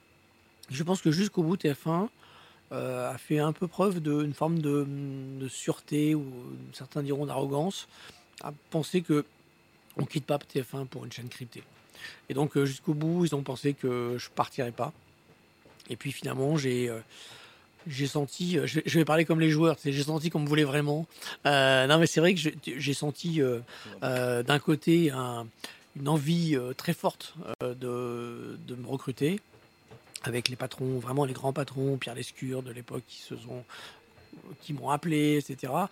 Je pense que jusqu'au bout T F un euh, a fait un peu preuve d'une forme de, de sûreté ou certains diront d'arrogance, à penser que on quitte pas T F un pour une chaîne cryptée. Et donc euh, jusqu'au bout ils ont pensé que je partirais pas. Et puis finalement j'ai euh, j'ai senti, euh, je, je vais parler comme les joueurs, j'ai senti qu'on me voulait vraiment. Euh, non mais c'est vrai que je, j'ai senti euh, euh, d'un côté un, une envie euh, très forte euh, de, de me recruter avec les patrons, vraiment les grands patrons, Pierre Lescure de l'époque qui se sont, qui m'ont appelé, et cetera.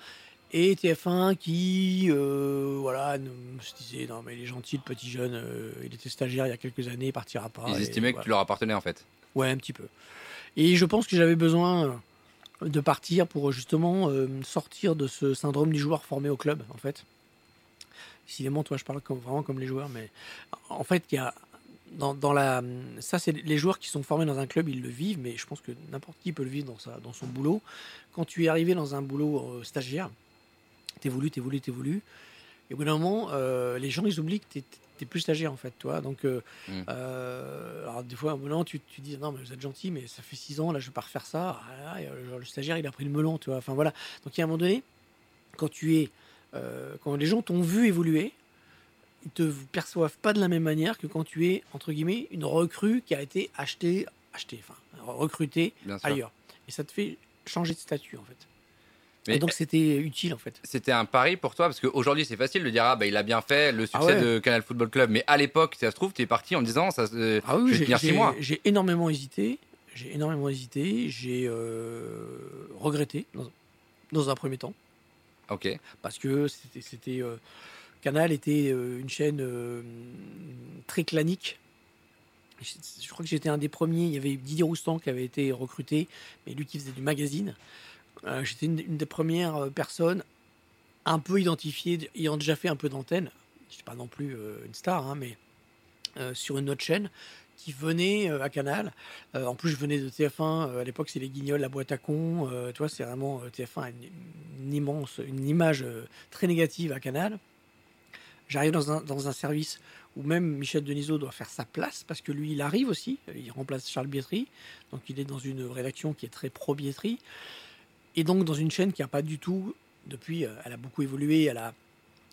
Et T F un qui euh, voilà, se disait non mais il est gentil le petit jeune, euh, il était stagiaire il y a quelques années, il partira pas. Ils estimaient que voilà. Tu leur appartenais en fait. Ouais un petit peu. Et je pense que j'avais besoin de partir pour justement euh, sortir de ce syndrome du joueur formé au club, en fait. Décidément, toi, je parle comme, vraiment comme les joueurs, mais en fait, il y a dans, dans la ça, c'est les joueurs qui sont formés dans un club, ils le vivent, mais je pense que n'importe qui peut le vivre dans sa dans son boulot. Quand tu es arrivé dans un boulot euh, stagiaire, t'évolues, t'évolues, t'évolues, et au bout d'un moment, euh, les gens ils oublient que t'es t'es plus stagiaire en fait toi donc euh, mmh. euh, alors des fois un melon tu, tu dis non mais vous êtes gentil mais ça fait six ans là je vais pas refaire ça ah, là, le, le stagiaire il a pris le melon tu vois enfin voilà donc il y a un moment donné quand tu es euh, quand les gens t'ont vu évoluer ils te perçoivent pas de la même manière que quand tu es entre guillemets une recrue qui a été achetée achetée enfin recrutée ailleurs et ça te fait changer de statut en fait. Mais et donc c'était utile en fait. C'était un pari pour toi parce qu'aujourd'hui c'est facile de dire ah bah il a bien fait le succès ah ouais. de Canal Football Club mais à l'époque ça se trouve t'es parti en disant ça euh, ah oui, je vais tenir six mois. J'ai énormément hésité, j'ai énormément hésité, j'ai euh, regretté dans, dans un premier temps. Ok. Parce que c'était, c'était euh, Canal était euh, une chaîne euh, très clanique. Je, je crois que j'étais un des premiers. Il y avait Didier Roustan qui avait été recruté, mais lui qui faisait du magazine. Euh, j'étais une, une des premières personnes un peu identifiées, ayant déjà fait un peu d'antenne, je ne suis pas non plus euh, une star, hein, mais euh, sur une autre chaîne qui venait euh, à Canal. Euh, en plus, je venais de T F un, euh, à l'époque, c'est les Guignols, la boîte à cons, euh, tu vois, c'est vraiment euh, T F un a une, une immense, une image euh, très négative à Canal. J'arrive dans un, dans un service où même Michel Denisot doit faire sa place parce que lui, il arrive aussi, il remplace Charles Biétry, donc il est dans une rédaction qui est très pro-Biétry. Et donc, dans une chaîne qui n'a pas du tout, depuis, elle a beaucoup évolué, elle a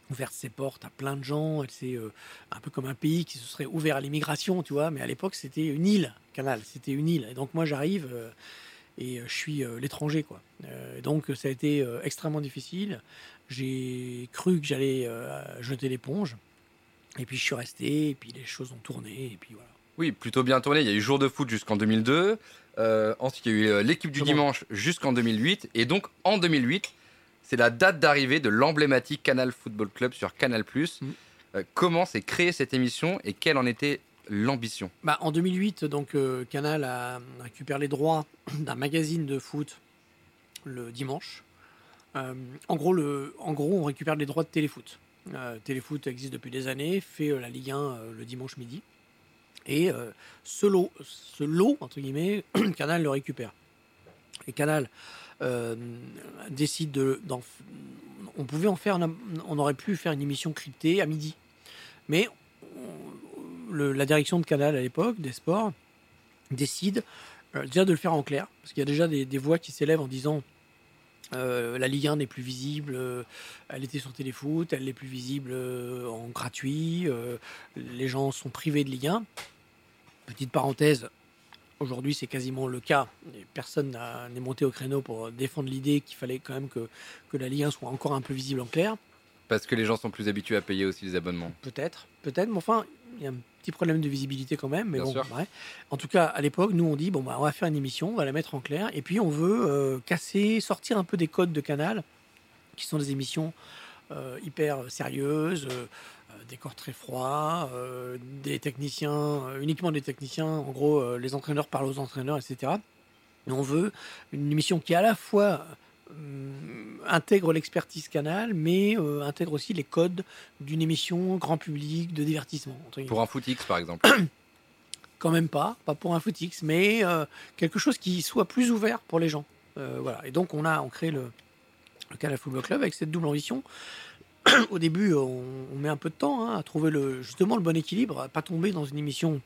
ouvert ses portes à plein de gens, elle s'est euh, un peu comme un pays qui se serait ouvert à l'immigration, tu vois, mais à l'époque, c'était une île, Canal, c'était une île. Et donc, moi, j'arrive euh, et je suis euh, l'étranger, quoi. Euh, donc, ça a été euh, extrêmement difficile. J'ai cru que j'allais euh, jeter l'éponge, et puis je suis resté, et puis les choses ont tourné, et puis voilà. Oui, plutôt bien tourné. Il y a eu Jour de Foot jusqu'en deux mille deux. Euh, ensuite, il y a eu euh, l'équipe du Comment dimanche jusqu'en deux mille huit. Et donc, en deux mille huit, c'est la date d'arrivée de l'emblématique Canal Football Club sur Canal plus. Mmh. Euh, comment s'est créée cette émission et quelle en était l'ambition ? Bah, en deux mille huit, donc, euh, Canal a récupéré les droits d'un magazine de foot le dimanche. Euh, en, gros, le, en gros, on récupère les droits de Téléfoot. Euh, Téléfoot existe depuis des années, fait euh, la Ligue un euh, le dimanche midi. Et euh, ce, lot, ce lot, entre guillemets, Canal le récupère. Et Canal euh, décide de... D'en, on pouvait en faire... On aurait pu faire une émission cryptée à midi. Mais on, le, la direction de Canal à l'époque, des sports, décide euh, déjà de le faire en clair. Parce qu'il y a déjà des, des voix qui s'élèvent en disant... Euh, la Ligue un n'est plus visible, euh, elle était sur Téléfoot, elle n'est plus visible euh, en gratuit, euh, les gens sont privés de Ligue un. Petite parenthèse, aujourd'hui c'est quasiment le cas, personne n'a, n'est monté au créneau pour défendre l'idée qu'il fallait quand même que, que la Ligue un soit encore un peu visible en clair. Parce que les gens sont plus habitués à payer aussi les abonnements. Peut-être, peut-être, mais enfin, il y a un petit problème de visibilité quand même. Mais Bien bon, sûr. Ouais. En tout cas, à l'époque, nous, on dit, bon, bah, on va faire une émission, on va la mettre en clair. Et puis, on veut euh, casser, sortir un peu des codes de Canal, qui sont des émissions euh, hyper sérieuses, euh, des corps très froids, euh, des techniciens, euh, uniquement des techniciens. En gros, euh, les entraîneurs parlent aux entraîneurs, et cetera. Mais on veut une émission qui, à la fois... intègre l'expertise Canal, mais euh, intègre aussi les codes d'une émission grand public de divertissement. Pour un Footix, par exemple. Quand même pas, pas pour un Footix, mais euh, quelque chose qui soit plus ouvert pour les gens. Euh, voilà. Et donc on a, on crée le, le Canal Football Club avec cette double ambition. Au début, on, on met un peu de temps hein, à trouver le, justement le bon équilibre, à pas tomber dans une émission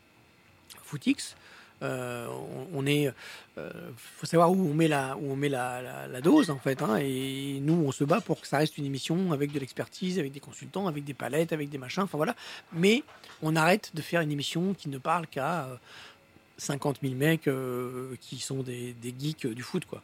Footix. Euh, on, on est, euh, faut savoir où on met la, où on met la, la, la dose en fait. Hein, et nous, on se bat pour que ça reste une émission avec de l'expertise, avec des consultants, avec des palettes, avec des machins. Enfin voilà. Mais on arrête de faire une émission qui ne parle qu'à euh, cinquante mille mecs euh, qui sont des, des geeks euh, du foot, quoi.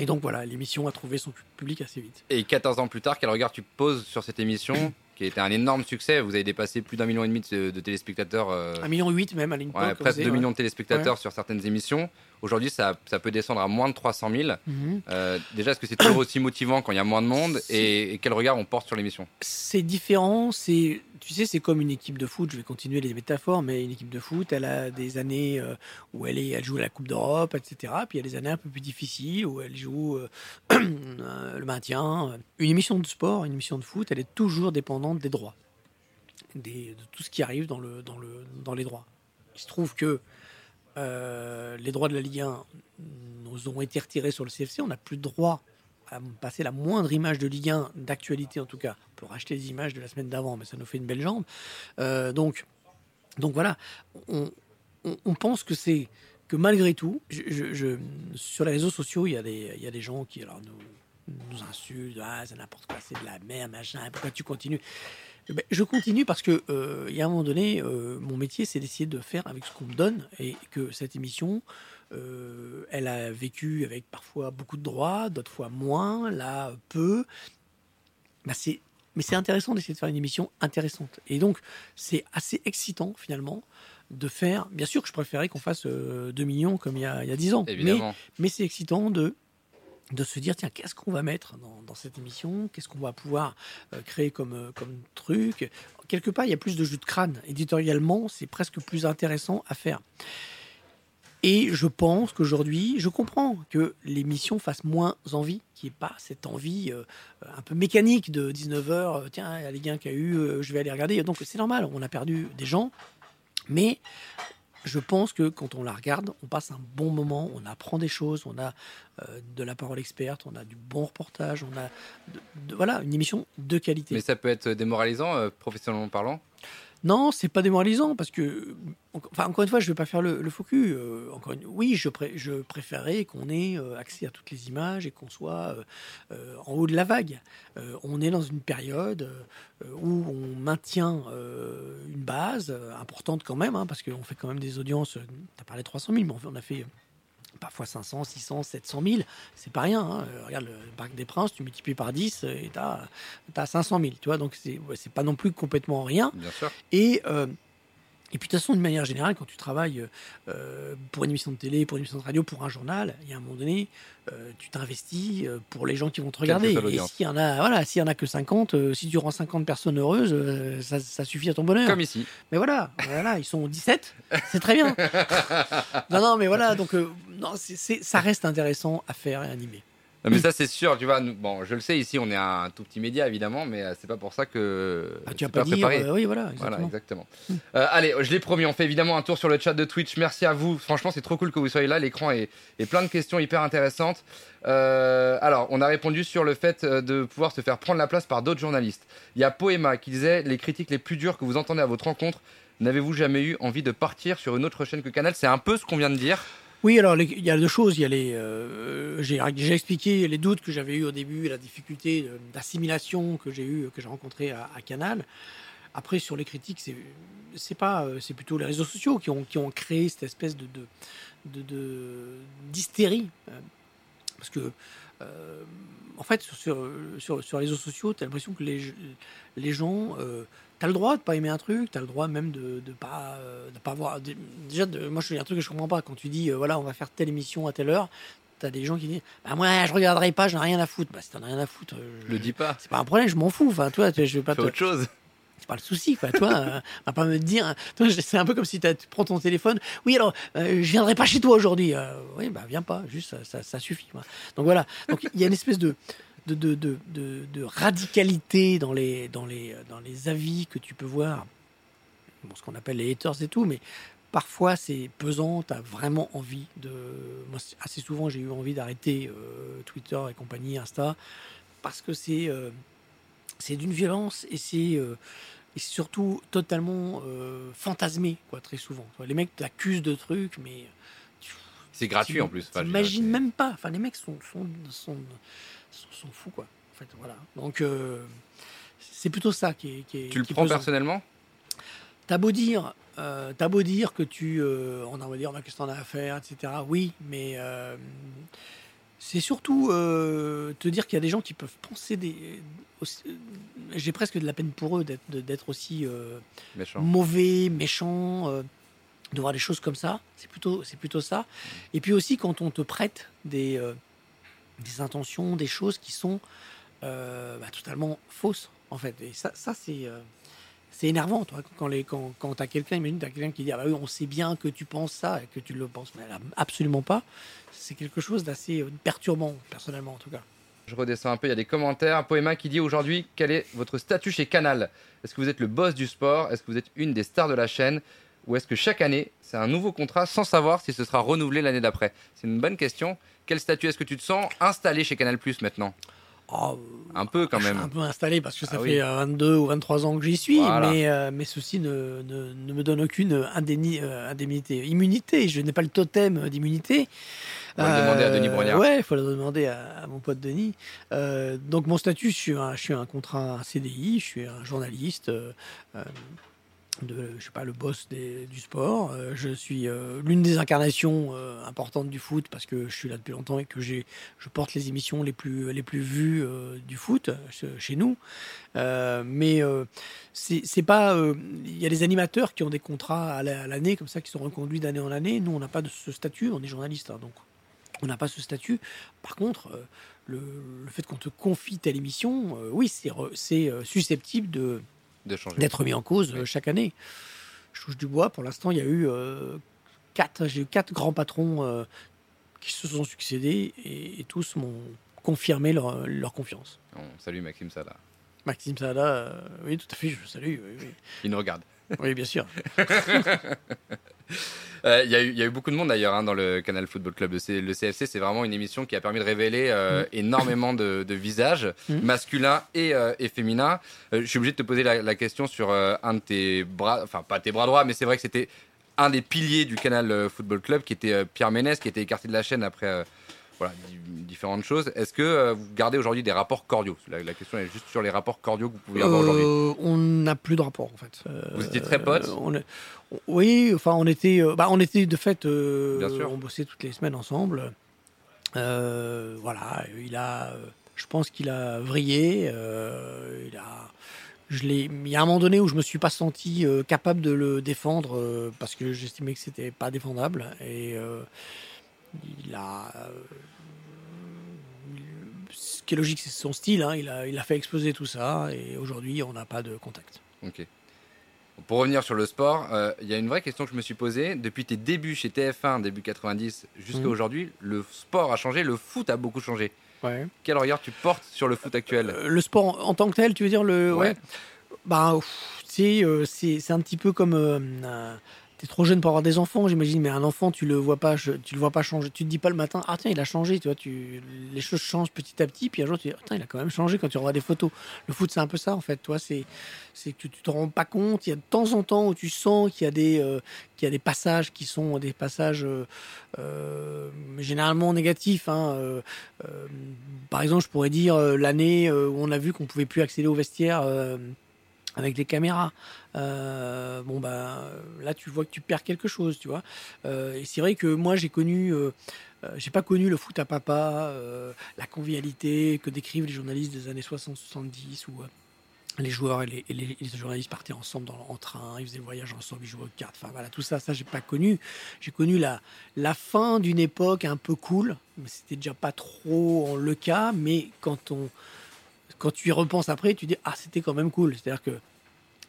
Et donc voilà, l'émission a trouvé son public assez vite. Et quatorze ans plus tard, quel regard tu poses sur cette émission? Qui était un énorme succès. Vous avez dépassé plus d'un million et demi de, de téléspectateurs. Euh, un million huit même à l'époque. Ouais, presque deux millions de téléspectateurs ouais. Sur certaines émissions. Aujourd'hui, ça, ça peut descendre à moins de trois cent mille. Mm-hmm. Euh, déjà, est-ce que c'est toujours aussi motivant quand il y a moins de monde et, et quel regard on porte sur l'émission? C'est différent. C'est, tu sais, c'est comme une équipe de foot. Je vais continuer les métaphores, mais une équipe de foot, elle a des années où elle, est, elle joue à la Coupe d'Europe, et cetera. Puis il y a des années un peu plus difficiles où elle joue euh, le maintien. Une émission de sport, une émission de foot, elle est toujours dépendante des droits, des, de tout ce qui arrive dans, le, dans, le, dans les droits. Il se trouve que euh, les droits de la Ligue un nous ont été retirés sur le C F C. On n'a plus de droit à passer la moindre image de Ligue un, d'actualité en tout cas. On peut racheter les images de la semaine d'avant, mais ça nous fait une belle jambe. Euh, donc, donc voilà, on, on, on pense que c'est que malgré tout, je, je, je, sur les réseaux sociaux, il y a des, il y a des gens qui... Alors, nous, nous insulte, ah, c'est n'importe quoi, c'est de la merde, machin, pourquoi tu continues? Ben, je continue parce que, euh, il y a un moment donné, euh, mon métier, c'est d'essayer de faire avec ce qu'on me donne et que cette émission, euh, elle a vécu avec parfois beaucoup de droits, d'autres fois moins, là, peu. Ben, c'est, mais c'est intéressant d'essayer de faire une émission intéressante. Et donc, c'est assez excitant, finalement, de faire. Bien sûr que je préférais qu'on fasse euh, deux millions comme il y a, il y a dix ans. Évidemment. Mais, mais c'est excitant de. de se dire, tiens, qu'est-ce qu'on va mettre dans, dans cette émission? Qu'est-ce qu'on va pouvoir euh, créer comme, euh, comme truc? Quelque part, il y a plus de jus de crâne. Éditorialement, c'est presque plus intéressant à faire. Et je pense qu'aujourd'hui, je comprends que l'émission fasse moins envie, qu'il n'y ait pas cette envie euh, un peu mécanique de dix-neuf heures, euh, tiens, il y a les gains qu'il y a eu, euh, je vais aller regarder. Donc, c'est normal, on a perdu des gens, mais... Je pense que quand on la regarde, on passe un bon moment, on apprend des choses, on a euh, de la parole experte, on a du bon reportage, on a de, de, voilà, une émission de qualité. Mais ça peut être démoralisant, euh, professionnellement parlant? Non, c'est pas démoralisant parce que, enfin, encore une fois, je ne vais pas faire le, le faux cul. Euh, encore une, oui, je, pré, je préférais qu'on ait euh, accès à toutes les images et qu'on soit euh, euh, en haut de la vague. Euh, on est dans une période euh, où on maintient euh, une base euh, importante quand même, hein, parce qu'on fait quand même des audiences. Tu as parlé de trois cent mille, mais on a fait parfois cinq cents, six cents, sept cent mille. C'est pas rien. Hein. Euh, regarde le Parc des Princes, tu multiplies par dix et tu as cinq cent mille. Tu vois, donc c'est, ouais, c'est pas non plus complètement rien. Bien sûr. Et, euh, et puis de toute façon, d'une manière générale, quand tu travailles euh, pour une émission de télé, pour une émission de radio, pour un journal, il y a un moment donné, euh, tu t'investis pour les gens qui vont te regarder. Et s'il y en a, voilà, s'il y en a que cinquante, euh, si tu rends cinquante personnes heureuses, euh, ça, ça suffit à ton bonheur. Comme ici. Mais voilà, voilà, ils sont dix-sept, c'est très bien. Non, non, mais voilà, donc euh, non, c'est, c'est, ça reste intéressant à faire et à animer. Mais ça, c'est sûr, tu vois. Nous, bon, je le sais, ici, on est un tout petit média, évidemment, mais euh, c'est pas pour ça que. Ah, tu as pas, pas dire, préparé. Euh, oui, voilà, exactement. Voilà, exactement. Mmh. Euh, allez, je l'ai promis, on fait évidemment un tour sur le chat de Twitch. Merci à vous. Franchement, c'est trop cool que vous soyez là. L'écran est, est plein de questions hyper intéressantes. Euh, alors, on a répondu sur le fait de pouvoir se faire prendre la place par d'autres journalistes. Il y a Poema qui disait: les critiques les plus dures que vous entendez à votre rencontre, n'avez-vous jamais eu envie de partir sur une autre chaîne que Canal? C'est un peu ce qu'on vient de dire. Oui, alors il y a deux choses. Il y a les, euh, j'ai déjà expliqué les doutes que j'avais eu au début, la difficulté de, d'assimilation que j'ai eu, que j'ai rencontré à, à Canal. Après, sur les critiques, c'est, c'est pas, c'est plutôt les réseaux sociaux qui ont qui ont créé cette espèce de de, de, de d'hystérie, parce que euh, en fait sur sur sur les réseaux sociaux, t'as l'impression que les les gens euh, t'as le droit de pas aimer un truc, t'as le droit même de de pas de pas voir. De, déjà, de, moi, je dis un truc que je comprends pas. Quand tu dis, euh, voilà, on va faire telle émission à telle heure, t'as des gens qui disent, bah moi, je regarderai pas, j'en ai rien à foutre. Bah si t'en as rien à foutre, je, le dis pas. C'est pas un problème, je m'en fous. Enfin, toi, je vais pas. Fais te... autre chose. C'est pas le souci, quoi. Toi, euh, on va pas me dire. Toi, c'est un peu comme si tu prends ton téléphone. Oui, alors, euh, je viendrai pas chez toi aujourd'hui. Euh, oui, bah viens pas. Juste, ça, ça, ça suffit. Moi. Donc voilà. Donc il y a une espèce de De, de, de, de, de radicalité dans les, dans, les, dans les avis que tu peux voir, bon, ce qu'on appelle les haters et tout, mais parfois c'est pesant, tu as vraiment envie de... Moi, assez souvent, j'ai eu envie d'arrêter euh, Twitter et compagnie, Insta, parce que c'est, euh, c'est d'une violence et c'est... Euh, et c'est surtout totalement euh, fantasmé, quoi, très souvent. Les mecs t'accusent de trucs, mais... C'est gratuit, tu, en plus. T'imagines enfin, même pas. Enfin, les mecs sont... sont, sont s'en fout, quoi. En fait, voilà. Donc, euh, c'est plutôt ça qui est. Qui est tu le qui prends pesant. Personnellement ? T'as beau dire, euh, t'as beau dire que tu, euh, on va dire, qu'est-ce que t'en as à faire, et cetera. Oui, mais euh, c'est surtout euh, te dire qu'il y a des gens qui peuvent penser des. Aussi, j'ai presque de la peine pour eux d'être, d'être aussi euh, méchant. Mauvais, méchants. Euh, de voir des choses comme ça. C'est plutôt, c'est plutôt ça. Mmh. Et puis aussi quand on te prête des. Euh, des intentions, des choses qui sont euh, bah, totalement fausses, en fait. Et ça, ça c'est, euh, c'est énervant, toi, quand, les, quand, quand t'as quelqu'un, imagine, t'as quelqu'un qui dit « Ah bah oui, on sait bien que tu penses ça et que tu le penses. » Absolument pas. C'est quelque chose d'assez perturbant, personnellement, en tout cas. Je redescends un peu, il y a des commentaires. Poema qui dit: aujourd'hui, quel est votre statut chez Canal? Est-ce que vous êtes le boss du sport? Est-ce que vous êtes une des stars de la chaîne? Ou est-ce que chaque année, c'est un nouveau contrat sans savoir si ce sera renouvelé l'année d'après? C'est une bonne question. Quel statut est-ce que tu te sens installé chez Canal+ maintenant? Oh, un peu quand même. Un peu installé parce que ça ah, fait oui. vingt-deux ou vingt-trois ans que j'y suis, voilà. mais, euh, mais ceci ne, ne, ne me donne aucune indemnité, indemnité. Immunité, je n'ai pas le totem d'immunité. On va euh, le demander à Denis Brognard. Ouais, il faut le demander à, à mon pote Denis. Euh, donc mon statut, je suis un, je suis un contrat un C D I, je suis un journaliste... Euh, euh, de, je sais pas, le boss des, du sport. Euh, je suis euh, l'une des incarnations euh, importantes du foot parce que je suis là depuis longtemps et que j'ai, je porte les émissions les plus, les plus vues euh, du foot chez nous. Euh, mais euh, c'est, c'est pas... Il euh, y a des animateurs qui ont des contrats à, la, à l'année comme ça qui sont reconduits d'année en année. Nous, on n'a pas de ce statut. On est journaliste, hein, donc on n'a pas ce statut. Par contre, euh, le, le fait qu'on te confie telle émission, euh, oui, c'est, c'est euh, susceptible de... d'être mis en cause oui. chaque année. Je touche du bois. Pour l'instant, il y a eu euh, quatre. J'ai eu quatre grands patrons euh, qui se sont succédés et, et tous m'ont confirmé leur, leur confiance. On salue Maxime Sada. Maxime Sada, euh, oui, tout à fait. Je le salue. Oui, oui. Il nous regarde. Oui, bien sûr. Euh, y, a eu, y a eu beaucoup de monde d'ailleurs hein, dans le Canal Football Club. Le, le C F C, c'est vraiment une émission qui a permis de révéler euh, mmh. énormément de, de visages mmh. masculins et, euh, et féminins. Euh, je suis obligé de te poser la, la question sur euh, un de tes bras, enfin pas tes bras droits, mais c'est vrai que c'était un des piliers du Canal Football Club qui était euh, Pierre Ménès, qui était écarté de la chaîne après euh, voilà, d- différentes choses. Est-ce que euh, vous gardez aujourd'hui des rapports cordiaux? la, la question est juste sur les rapports cordiaux que vous pouvez avoir euh, aujourd'hui. On n'a plus de rapports en fait. Euh, vous étiez très potes euh, on est... Oui, enfin, on était, bah, on était de fait, euh, on bossait toutes les semaines ensemble. Euh, voilà, il a, je pense qu'il a vrillé. Euh, il a, je l'ai, il y a un moment donné où je me suis pas senti euh, capable de le défendre euh, parce que j'estimais que c'était pas défendable et euh, il a. Euh, ce qui est logique, c'est son style. Hein, il a, il a fait exploser tout ça et aujourd'hui, on n'a pas de contact. Ok. Pour revenir sur le sport, il euh, y a une vraie question que je me suis posée. Depuis tes débuts chez T F un, début quatre-vingt-dix, jusqu'à mmh. aujourd'hui, le sport a changé, le foot a beaucoup changé. Ouais. Quel regard tu portes sur le foot actuel ? euh, Le sport en tant que tel, tu veux dire le... Ouais. ouais. Bah, pff, c'est, euh, c'est, c'est un petit peu comme... Euh, euh, T'es trop jeune pour avoir des enfants, j'imagine. Mais un enfant, tu le vois pas, tu le vois pas changer. Tu te dis pas le matin, ah tiens, il a changé. Tu vois, tu les choses changent petit à petit. Puis un jour, tu te dis, tiens, il a quand même changé quand tu revois des photos. Le foot, c'est un peu ça en fait. Toi, c'est, c'est que tu, tu te rends pas compte. Il y a de temps en temps où tu sens qu'il y a des, euh, qu'il y a des passages qui sont des passages euh, euh, généralement négatifs. Hein. Euh, euh, par exemple, je pourrais dire euh, l'année où on a vu qu'on pouvait plus accéder aux vestiaires. Euh, avec des caméras, euh, bon bah là tu vois que tu perds quelque chose, tu vois. Euh, et c'est vrai que moi j'ai connu, euh, euh, j'ai pas connu le foot à papa, euh, la convivialité que décrivent les journalistes des années soixante soixante-dix où euh, les joueurs et les, et les, les journalistes partaient ensemble dans, en train, ils faisaient le voyage ensemble, ils jouaient aux cartes, enfin voilà tout ça, ça j'ai pas connu. J'ai connu la la fin d'une époque un peu cool, mais c'était déjà pas trop le cas, mais quand on Quand tu y repenses après, tu dis « Ah, c'était quand même cool ». C'est-à-dire que,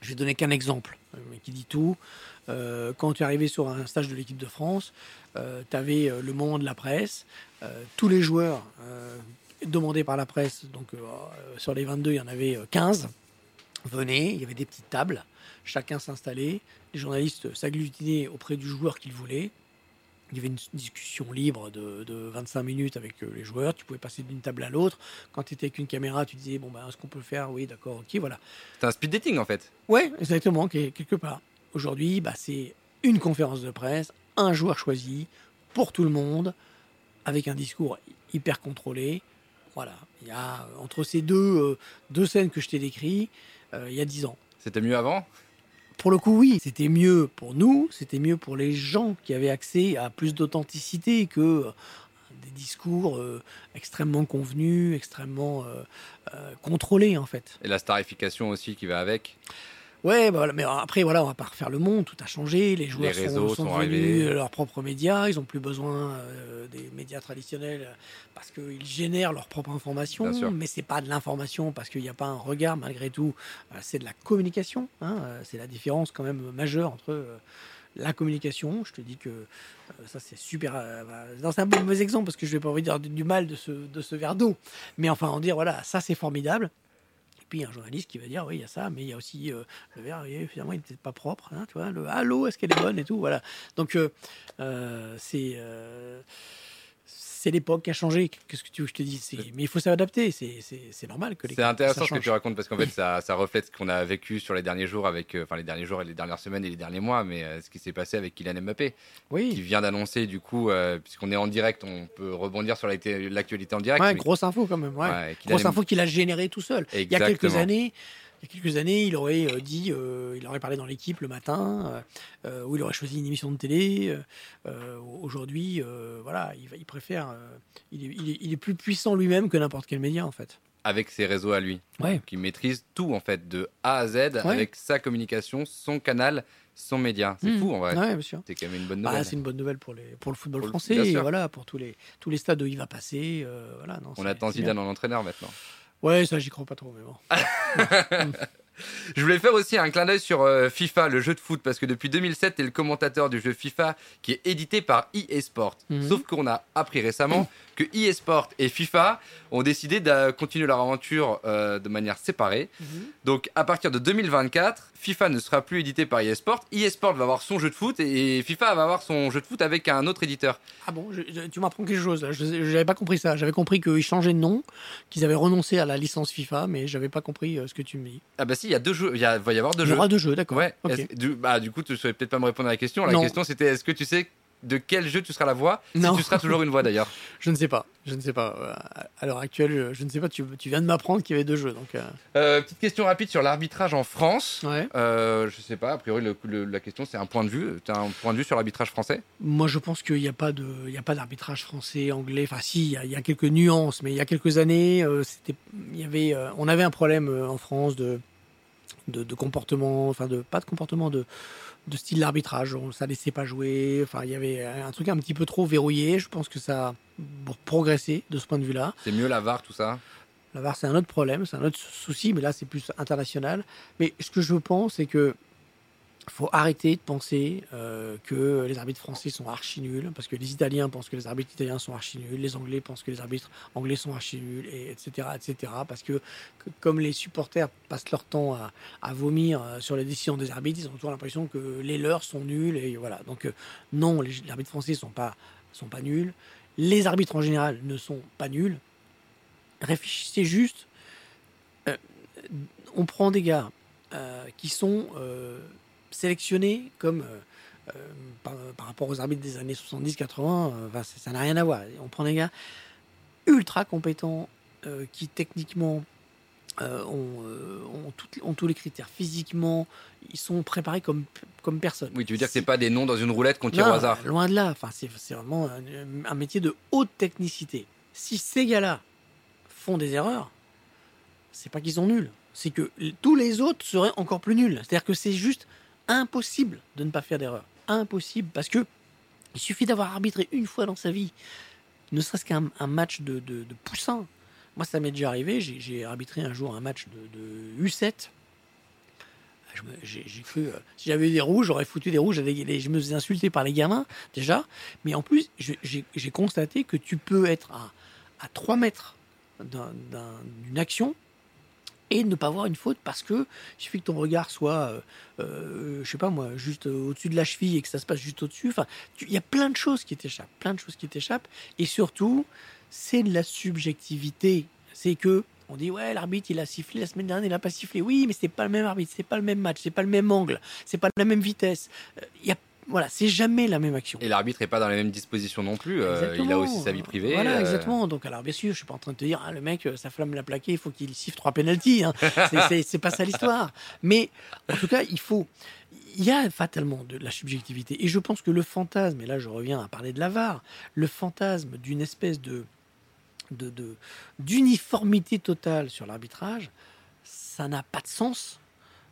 je vais donner qu'un exemple, mais qui dit tout. Euh, quand tu es arrivé sur un stage de l'équipe de France, euh, tu avais le moment de la presse. Euh, tous les joueurs euh, demandés par la presse, donc euh, sur les vingt-deux, il y en avait quinze, venaient, il y avait des petites tables. Chacun s'installait, les journalistes s'agglutinaient auprès du joueur qu'ils voulaient. Il y avait une discussion libre de, de vingt-cinq minutes avec les joueurs. Tu pouvais passer d'une table à l'autre. Quand tu étais avec une caméra, tu disais, bon, ben, est-ce qu'on peut le faire ? Oui, d'accord, ok, voilà. C'est un speed dating, en fait. Oui, exactement, quelque part. Aujourd'hui, bah, c'est une conférence de presse, un joueur choisi, pour tout le monde, avec un discours hyper contrôlé. Voilà, il y a, entre ces deux, euh, deux scènes que je t'ai décrites, euh, il y a dix ans. C'était mieux avant ? Pour le coup, oui, c'était mieux pour nous, c'était mieux pour les gens qui avaient accès à plus d'authenticité que des discours euh, extrêmement convenus, extrêmement euh, euh, contrôlés en fait. Et la starification aussi qui va avec. Ouais, bah voilà, mais après voilà, on va pas refaire le monde, tout a changé, les joueurs les sont, sont, sont devenus arrivés. Leurs propres médias, ils ont plus besoin euh, des médias traditionnels parce qu'ils génèrent leur propre information, mais c'est pas de l'information parce qu'il n'y a pas un regard malgré tout, c'est de la communication, hein, c'est la différence quand même majeure entre euh, la communication, je te dis que euh, ça c'est super, euh, bah, c'est un mauvais exemple parce que je vais pas envie de dire du mal de ce, de ce verre d'eau, mais enfin en dire voilà, ça c'est formidable. Puis un journaliste qui va dire oui il y a ça mais il y a aussi euh, le verre finalement il n'est peut-être pas propre hein, tu vois le ah, l'eau est-ce qu'elle est bonne et tout voilà donc euh, euh, c'est euh, c'est l'époque qui a changé qu'est-ce que tu veux que je te dise c'est, mais il faut s'adapter c'est c'est c'est normal que les c'est intéressant ce que tu racontes parce qu'en fait ça ça reflète ce qu'on a vécu sur les derniers jours avec euh, enfin les derniers jours et les dernières semaines et les derniers mois mais euh, ce qui s'est passé avec Kylian Mbappé oui. qui vient d'annoncer du coup euh, puisqu'on est en direct on peut rebondir sur l'actualité en direct ouais, mais... grosse info quand même ouais, ouais grosse info qu'il a généré tout seul. Exactement. il y a quelques années Il y a quelques années, il aurait dit, euh, il aurait parlé dans l'équipe le matin, euh, ou il aurait choisi une émission de télé. Euh, aujourd'hui, euh, voilà, il, il préfère, euh, il, est, il, est, il est plus puissant lui-même que n'importe quel média en fait. Avec ses réseaux à lui, ouais. qui maîtrise tout en fait, de A à Z, ouais. avec sa communication, son canal, son média. C'est mmh. fou en vrai. Ouais, bien sûr. C'est quand même une bonne nouvelle. Bah, c'est une bonne nouvelle pour les, pour le football pour le, français, et voilà, pour tous les, tous les stades où il va passer. Euh, voilà. Non, on attend Zidane en entraîneur maintenant. Ouais, ça, j'y crois pas trop, mais bon. Je voulais faire aussi un clin d'œil sur euh, FIFA, le jeu de foot, parce que depuis deux mille sept, t'es le commentateur du jeu FIFA qui est édité par e-Sport. Mmh. Sauf qu'on a appris récemment que e-Sport et FIFA ont décidé de continuer leur aventure euh, de manière séparée. Mmh. Donc, à partir de deux mille vingt-quatre, FIFA ne sera plus édité par e-Sport. e-Sport va avoir son jeu de foot et FIFA va avoir son jeu de foot avec un autre éditeur. Ah bon, je, je, tu m'apprends quelque chose là. Je n'avais pas compris ça. J'avais compris qu'ils changeaient de nom, qu'ils avaient renoncé à la licence FIFA, mais je n'avais pas compris euh, ce que tu me dis. Ah bah si. Il y a deux jeux, il, y a, il va y avoir deux il jeux. Il y aura deux jeux, d'accord. Ouais. Okay. Du, bah, du coup, tu ne saurais peut-être pas me répondre à la question. La non. question, c'était est-ce que tu sais de quel jeu tu seras la voix ? Non. Si tu seras toujours une voix, d'ailleurs. Je ne sais pas. Je ne sais pas. À l'heure actuelle, je ne sais pas. Tu, tu viens de m'apprendre qu'il y avait deux jeux. Donc, euh... Euh, petite question rapide sur l'arbitrage en France. Ouais. Euh, je ne sais pas. A priori, le, le, la question, c'est un point de vue. Tu as un point de vue sur l'arbitrage français ? Moi, je pense qu'il n'y a pas de, il n'y a pas d'arbitrage français, anglais. Enfin, si, il y a, il y a quelques nuances. Mais il y a quelques années, euh, c'était, il y avait, euh, on avait un problème euh, en France de... De, de comportement, enfin de pas de comportement de, de style d'arbitrage, on ça laissait pas jouer, enfin il y avait un truc un petit peu trop verrouillé, je pense que ça a progressé de ce point de vue-là. C'est mieux la V A R tout ça ? La V A R c'est un autre problème, c'est un autre souci, mais là c'est plus international. Mais ce que je pense c'est que Il faut arrêter de penser euh, que les arbitres français sont archi nuls, parce que les Italiens pensent que les arbitres italiens sont archi nuls, les Anglais pensent que les arbitres anglais sont archi nuls, et, etc., et cetera. Parce que, que comme les supporters passent leur temps à, à vomir sur les décisions des arbitres, ils ont toujours l'impression que les leurs sont nuls. Et voilà. Donc euh, non, les, les arbitres français ne sont pas, sont pas nuls. Les arbitres en général ne sont pas nuls. Réfléchissez juste. Euh, on prend des gars euh, qui sont... Euh, sélectionnés comme euh, euh, par, par rapport aux arbitres des années soixante-dix quatre-vingts, euh, ben, ça n'a rien à voir. On prend des gars ultra compétents euh, qui techniquement euh, ont, euh, ont, tout, ont tous les critères. Physiquement, ils sont préparés comme, comme personne. Oui, tu veux dire c'est... que c'est pas des noms dans une roulette qu'on tire non, au hasard. Loin de là. Enfin, c'est, c'est vraiment un, un métier de haute technicité. Si ces gars-là font des erreurs, c'est pas qu'ils sont nuls. C'est que tous les autres seraient encore plus nuls. C'est-à-dire que c'est juste impossible de ne pas faire d'erreur. Impossible, parce que il suffit d'avoir arbitré une fois dans sa vie, ne serait-ce qu'un un match de, de, de poussin. Moi, ça m'est déjà arrivé. J'ai, j'ai arbitré un jour un match de, de U sept. Je me, j'ai, j'ai cru, euh, si j'avais eu des rouges, j'aurais foutu des rouges. Avec les, je me faisais insulter par les gamins, déjà. Mais en plus, je, j'ai, j'ai constaté que tu peux être à, à trois mètres d'un, d'un, d'une action et ne pas avoir une faute, parce que il suffit que ton regard soit, euh, euh, je sais pas moi, juste au-dessus de la cheville et que ça se passe juste au-dessus. Enfin, il y a plein de choses qui t'échappent, plein de choses qui t'échappent. Et surtout, c'est de la subjectivité. C'est que on dit ouais, l'arbitre il a sifflé la semaine dernière, il n'a pas sifflé. Oui, mais c'est pas le même arbitre, c'est pas le même match, c'est pas le même angle, c'est pas la même vitesse. Il y a Voilà, c'est jamais la même action. Et l'arbitre n'est pas dans les mêmes dispositions non plus. Euh, il a aussi sa vie privée. Voilà, exactement. Donc, alors, bien sûr, je ne suis pas en train de te dire, hein, le mec, sa flamme l'a plaqué, il faut qu'il siffle trois pénaltys. Hein. c'est, c'est, c'est pas ça l'histoire. Mais en tout cas, il faut. Il y a fatalement de la subjectivité. Et je pense que le fantasme, et là, je reviens à parler de la V A R, le fantasme d'une espèce de, de, de, d'uniformité totale sur l'arbitrage, ça n'a pas de sens.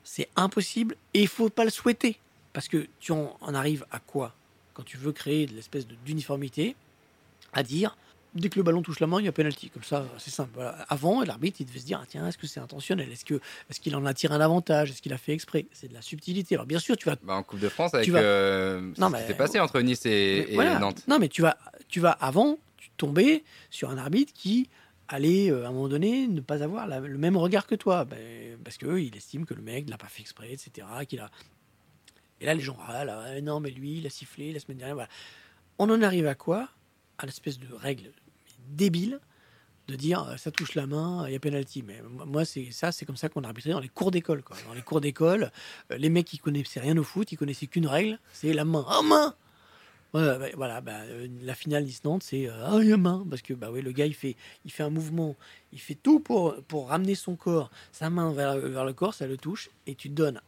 C'est impossible et il ne faut pas le souhaiter. Parce que tu en, en arrives à quoi quand tu veux créer de l'espèce de, d'uniformité, à dire dès que le ballon touche la main, il y a pénalty. Comme ça, c'est simple. Voilà. Avant, l'arbitre, il devait se dire ah, tiens, est-ce que c'est intentionnel, est-ce que est-ce qu'il en a tiré un avantage, est-ce qu'il a fait exprès. C'est de la subtilité. Alors bien sûr, tu vas bah, en Coupe de France avec vas, euh, non, ce mais, qui s'est passé entre Nice et, et voilà, Nantes. Non, mais tu vas tu vas avant tu tomber sur un arbitre qui allait euh, à un moment donné ne pas avoir la, le même regard que toi, bah, parce que eux, il estime que le mec ne l'a pas fait exprès, et cetera. Qu'il a Et là, les gens, ah là, non, mais lui, il a sifflé la semaine dernière. Voilà. On en arrive à quoi? À l'espèce de règle débile de dire ça touche la main, il y a pénalty. Mais moi, c'est ça, c'est comme ça qu'on arbitrait dans les cours d'école. Quoi. Dans les cours d'école, les mecs qui connaissaient rien au foot, ils connaissaient qu'une règle, c'est la main. Oh, main! Voilà, bah, voilà bah, euh, la finale Nice-Nantes, c'est euh, oh, la main, parce que bah ouais, le gars il fait il fait un mouvement, il fait tout pour pour ramener son corps, sa main vers vers le corps, ça le touche et tu te donnes.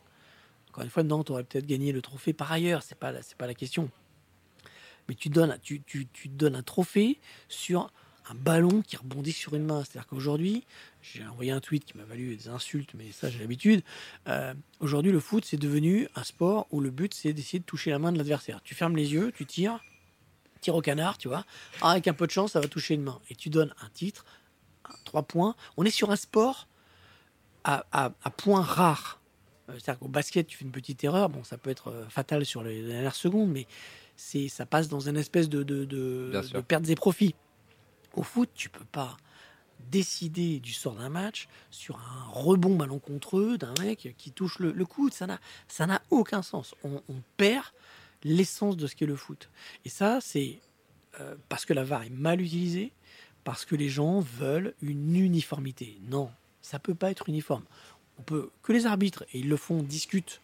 Encore une fois, Nantes aurait peut-être gagné le trophée par ailleurs, c'est pas, c'est pas la question. Mais tu donnes, tu, tu, tu donnes un trophée sur un ballon qui rebondit sur une main. C'est-à-dire qu'aujourd'hui, j'ai envoyé un tweet qui m'a valu des insultes, mais ça j'ai l'habitude. Euh, aujourd'hui, le foot, c'est devenu un sport où le but, c'est d'essayer de toucher la main de l'adversaire. Tu fermes les yeux, tu tires, tires au canard, tu vois. Ah, avec un peu de chance, ça va toucher une main. Et tu donnes un titre, un, trois points. On est sur un sport à, à, à points rares. C'est-à-dire qu'au basket, tu fais une petite erreur, bon, ça peut être fatal sur les dernières secondes, mais c'est, ça passe dans une espèce de, de, de, de pertes et profits. Au foot, tu peux pas décider du sort d'un match sur un rebond ballon contre eux d'un mec qui touche le, le coude. Ça n'a, ça n'a aucun sens. On, on perd l'essence de ce qu'est le foot. Et ça, c'est euh, parce que la V A R est mal utilisée, parce que les gens veulent une uniformité. Non, ça peut pas être uniforme. On peut que les arbitres, et ils le font, discutent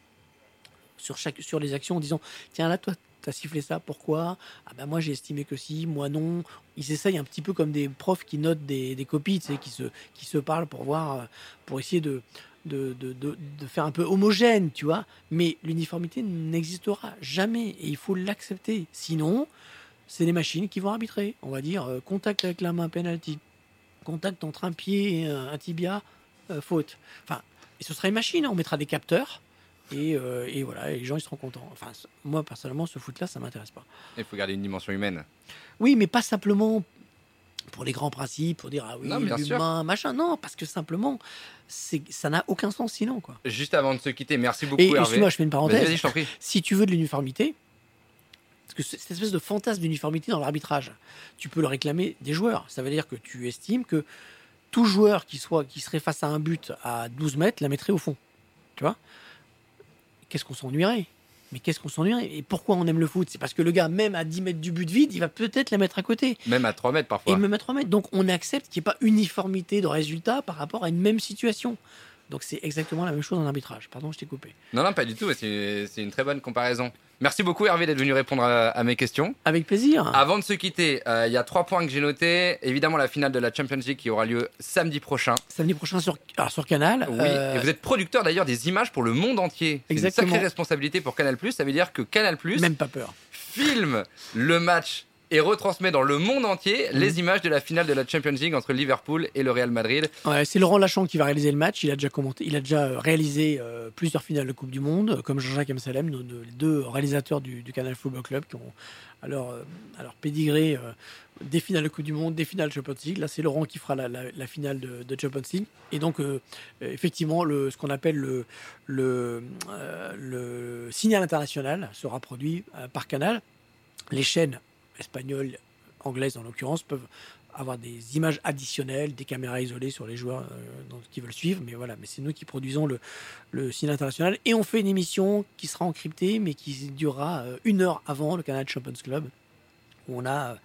sur, chaque, sur les actions en disant « Tiens, là, toi, t'as sifflé ça, pourquoi ? Ah ben moi, j'ai estimé que si, moi non. » Ils essayent un petit peu comme des profs qui notent des, des copies, tu sais, qui se, qui se parlent pour voir, pour essayer de, de, de, de, de faire un peu homogène, tu vois. Mais l'uniformité n'existera jamais, et il faut l'accepter. Sinon, c'est les machines qui vont arbitrer. On va dire euh, « Contact avec la main, penalty. Contact entre un pied et un, un tibia, euh, faute. » Enfin, et ce sera une machine, on mettra des capteurs et, euh, et voilà, et les gens ils seront contents. Enfin, moi personnellement, ce foot-là, ça m'intéresse pas. Il faut garder une dimension humaine. Oui, mais pas simplement pour les grands principes, pour dire ah oui, non, l'humain, machin. Non, parce que simplement, c'est, ça n'a aucun sens sinon, quoi. Juste avant de se quitter, merci beaucoup, et, Hervé. Excuse-moi, je fais une parenthèse. Vas-y, vas-y, je t'en prie. Si tu veux de l'uniformité, parce que cette espèce de fantasme d'uniformité dans l'arbitrage, tu peux le réclamer des joueurs. Ça veut dire que tu estimes que tout joueur qui, soit, qui serait face à un but à douze mètres la mettrait au fond. Tu vois ? Qu'est-ce qu'on s'ennuierait ? Mais qu'est-ce qu'on s'ennuierait ? Et pourquoi on aime le foot ? C'est parce que le gars, même à dix mètres du but vide, il va peut-être la mettre à côté. Même à trois mètres parfois. Et même à trois mètres. Donc on accepte qu'il n'y ait pas uniformité de résultat par rapport à une même situation. Donc c'est exactement la même chose en arbitrage. Pardon, je t'ai coupé. Non, non, pas du tout. C'est, c'est une très bonne comparaison. Merci beaucoup, Hervé, d'être venu répondre à, à mes questions. Avec plaisir. Avant de se quitter, il euh, y a trois points que j'ai notés. Évidemment, la finale de la Champions League qui aura lieu samedi prochain. Samedi prochain sur, alors sur Canal. Oui, euh... et vous êtes producteur d'ailleurs des images pour le monde entier. C'est exactement. Une sacrée responsabilité pour Canal+. Ça veut dire que Canal+, même pas peur, filme le match et retransmet dans le monde entier mmh. les images de la finale de la Champions League entre Liverpool et le Real Madrid. Ouais, c'est Laurent Lachant qui va réaliser le match. Il a déjà commenté, il a déjà réalisé euh, plusieurs finales de Coupe du Monde, comme Jean-Jacques Amsalem, nos, nos, les deux réalisateurs du, du Canal Football Club, qui ont alors, euh, alors pédigré euh, des finales de Coupe du Monde, des finales de Champions League. Là, c'est Laurent qui fera la, la, la finale de, de Champions League. Et donc, euh, effectivement, le, ce qu'on appelle le, le, euh, le signal international sera produit euh, par Canal. Les chaînes espagnoles, anglaises en l'occurrence, peuvent avoir des images additionnelles, des caméras isolées sur les joueurs euh, dont, qui veulent suivre. Mais voilà, mais c'est nous qui produisons le, le signe international. Et on fait une émission qui sera encryptée, mais qui durera euh, une heure avant le Canal Champions Club, où on a euh,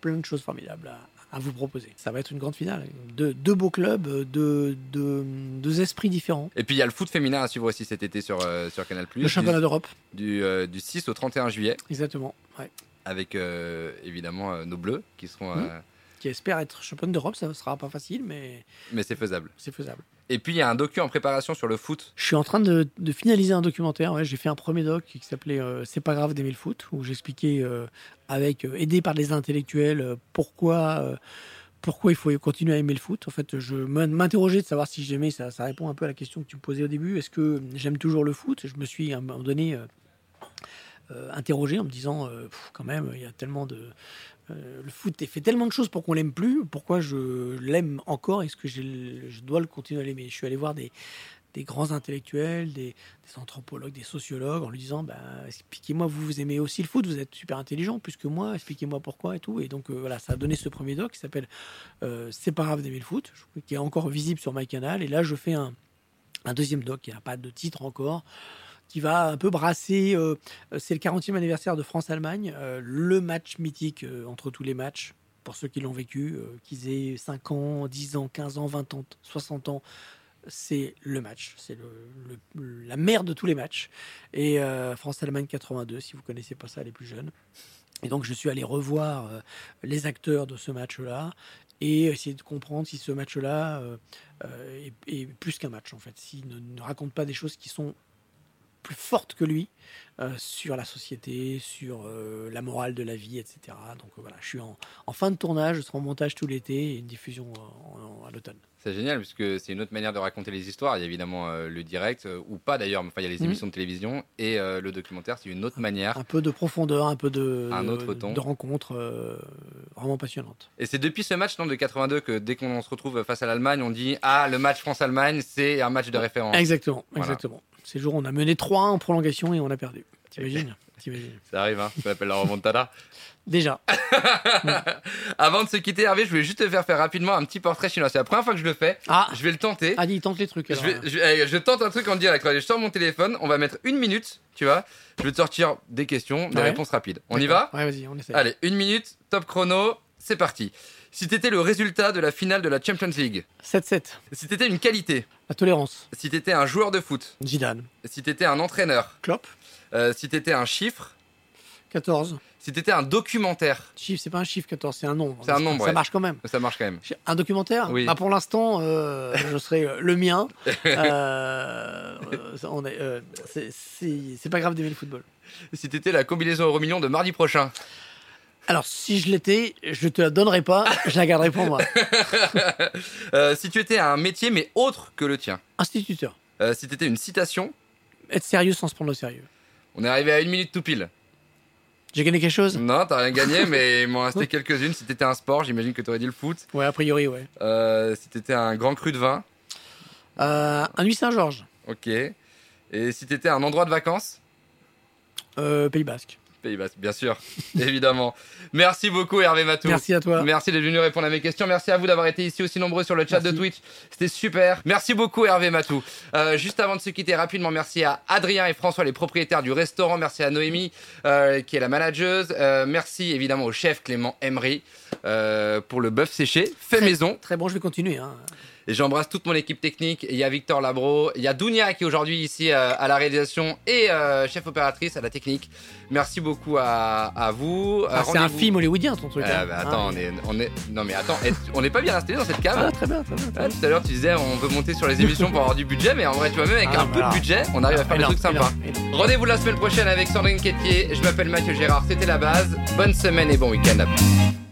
plein de choses formidables à, à vous proposer. Ça va être une grande finale. Deux, deux beaux clubs, deux, deux, deux esprits différents. Et puis il y a le foot féminin à suivre aussi cet été sur, euh, sur Canal+. Le championnat du, d'Europe. Du, euh, du six au trente et un juillet. Exactement, ouais. Avec euh, évidemment euh, nos bleus qui seront mmh. euh... qui espèrent être championne d'Europe. Ça ne sera pas facile, mais mais c'est faisable. C'est faisable. Et puis il y a un docu en préparation sur le foot. Je suis en train de, de finaliser un documentaire. Ouais, j'ai fait un premier doc qui s'appelait euh, "C'est pas grave d'aimer le foot", où j'expliquais euh, avec euh, aidé par des intellectuels euh, pourquoi. Euh, Pourquoi il faut continuer à aimer le foot ? En fait, je m'interrogeais de savoir si j'aimais. Ça, ça répond un peu à la question que tu me posais au début. Est-ce que j'aime toujours le foot ? Je me suis à un moment donné euh, euh, interrogé en me disant euh, pff, quand même, il y a tellement de euh, le foot fait tellement de choses pour qu'on l'aime plus. Pourquoi je l'aime encore ? Est-ce que je, je dois le continuer à l'aimer ? Je suis allé voir des des grands intellectuels, des, des anthropologues, des sociologues, en lui disant bah, « Expliquez-moi, vous, vous aimez aussi le foot, vous êtes super intelligent, plus que moi, expliquez-moi pourquoi et tout. » Et donc, euh, voilà, ça a donné ce premier doc qui s'appelle euh, « C'est pas grave d'aimer le foot », qui est encore visible sur MyCanal. Et là, je fais un, un deuxième doc qui n'a pas de titre encore, qui va un peu brasser, euh, c'est le quarantième anniversaire de France-Allemagne, euh, le match mythique euh, entre tous les matchs, pour ceux qui l'ont vécu, euh, qu'ils aient cinq ans, dix ans, quinze ans, vingt ans, soixante ans, c'est le match, c'est le, le, la mère de tous les matchs. Et euh, France-Allemagne quatre-vingt-deux, si vous ne connaissez pas ça, les plus jeunes. Et donc, je suis allé revoir euh, les acteurs de ce match-là et essayer de comprendre si ce match-là euh, euh, est, est plus qu'un match, en fait. S'il ne, ne raconte pas des choses qui sont plus fortes que lui euh, sur la société, sur euh, la morale de la vie, et cetera. Donc, euh, voilà, je suis en, en fin de tournage, je serai en montage tout l'été et une diffusion en, en, à l'automne. C'est génial puisque c'est une autre manière de raconter les histoires. Il y a évidemment euh, le direct euh, ou pas d'ailleurs, mais enfin il y a les émissions mmh. de télévision et euh, le documentaire, c'est une autre manière. Un peu de profondeur, un peu de, un autre ton. de rencontres euh, vraiment passionnantes. Et c'est depuis ce match non, de quatre-vingt-deux que dès qu'on se retrouve face à l'Allemagne, on dit ah le match France-Allemagne c'est un match de référence. Exactement, voilà. exactement. Ces jours on a mené trois un en prolongation et on a perdu. T'imagines ? T'imagines. Ça arrive, hein, ça s'appelle la remontada. Déjà. ouais. Avant de se quitter, Hervé, je voulais juste te faire faire rapidement un petit portrait chinois. C'est la première fois que je le fais. Ah. Je vais le tenter. Ah, il tente les trucs. Alors. Je, vais, je, je tente un truc en direct. Je sors mon téléphone. On va mettre une minute, tu vois. Je vais te sortir des questions, des ouais. réponses rapides. On D'accord. y va ? Ouais, vas-y, on essaie. Allez, une minute, top chrono, c'est parti. Si t'étais le résultat de la finale de la Champions League ? sept sept. Si t'étais une qualité ? La tolérance. Si t'étais un joueur de foot ? Zidane. Si t'étais un entraîneur ? Klopp. Euh, si t'étais un chiffre ? quatorze. Si t'étais un documentaire. Chiffre, c'est pas un chiffre quatorze, c'est un nombre. C'est un nombre, ça ouais. marche quand même. Ça marche quand même. Un documentaire oui. bah pour l'instant, euh, je serais le mien. Euh, on est, euh, c'est, c'est, c'est pas grave d'aimer le football. Si t'étais la combinaison Euro Million de mardi prochain. Alors, si je l'étais, je te la donnerais pas, je la garderais pour moi. euh, si tu étais un métier, mais autre que le tien. Instituteur. Euh, si t'étais une citation. Être sérieux sans se prendre au sérieux. On est arrivé à une minute tout pile. J'ai gagné quelque chose ? Non, t'as rien gagné, mais il m'en restait quelques-unes. Si t'étais un sport, j'imagine que t'aurais dit le foot. Ouais, a priori, ouais. Euh, si t'étais un grand cru de vin ? euh, Un huit Saint-Georges. Ok. Et si t'étais un endroit de vacances ? euh, Pays Basque. Pays Basque, bien sûr, évidemment. Merci beaucoup Hervé Mathoux. Merci à toi. Merci d'être venu répondre à mes questions. Merci à vous d'avoir été ici aussi nombreux sur le chat merci. de Twitch. C'était super. Merci beaucoup Hervé Mathoux. Euh, juste avant de se quitter rapidement, merci à Adrien et François, les propriétaires du restaurant. Merci à Noémie, euh, qui est la manageuse. Euh, merci évidemment au chef Clément Emery euh, pour le bœuf séché fait très, maison. Très bon, je vais continuer. Hein. Et j'embrasse toute mon équipe technique. Il y a Victor Labro, il y a Dounia qui est aujourd'hui ici euh, à la réalisation et euh, chef opératrice à la technique. Merci beaucoup à, à vous. Ah, c'est un film hollywoodien ton truc. Euh, hein. bah, attends, ah, on, est, on est, non mais attends, on n'est pas bien installé dans cette cave. Ah, très bien, très bien. Très bien. Ah, tout à l'heure tu disais on veut monter sur les émissions pour avoir du budget, mais en vrai tu vois même avec ah, un voilà. peu de budget, on arrive à faire des trucs sympas. Rendez-vous la semaine prochaine avec Sandrine Quétier. Je m'appelle Mathieu Gérard, c'était La Base. Bonne semaine et bon week-end à vous.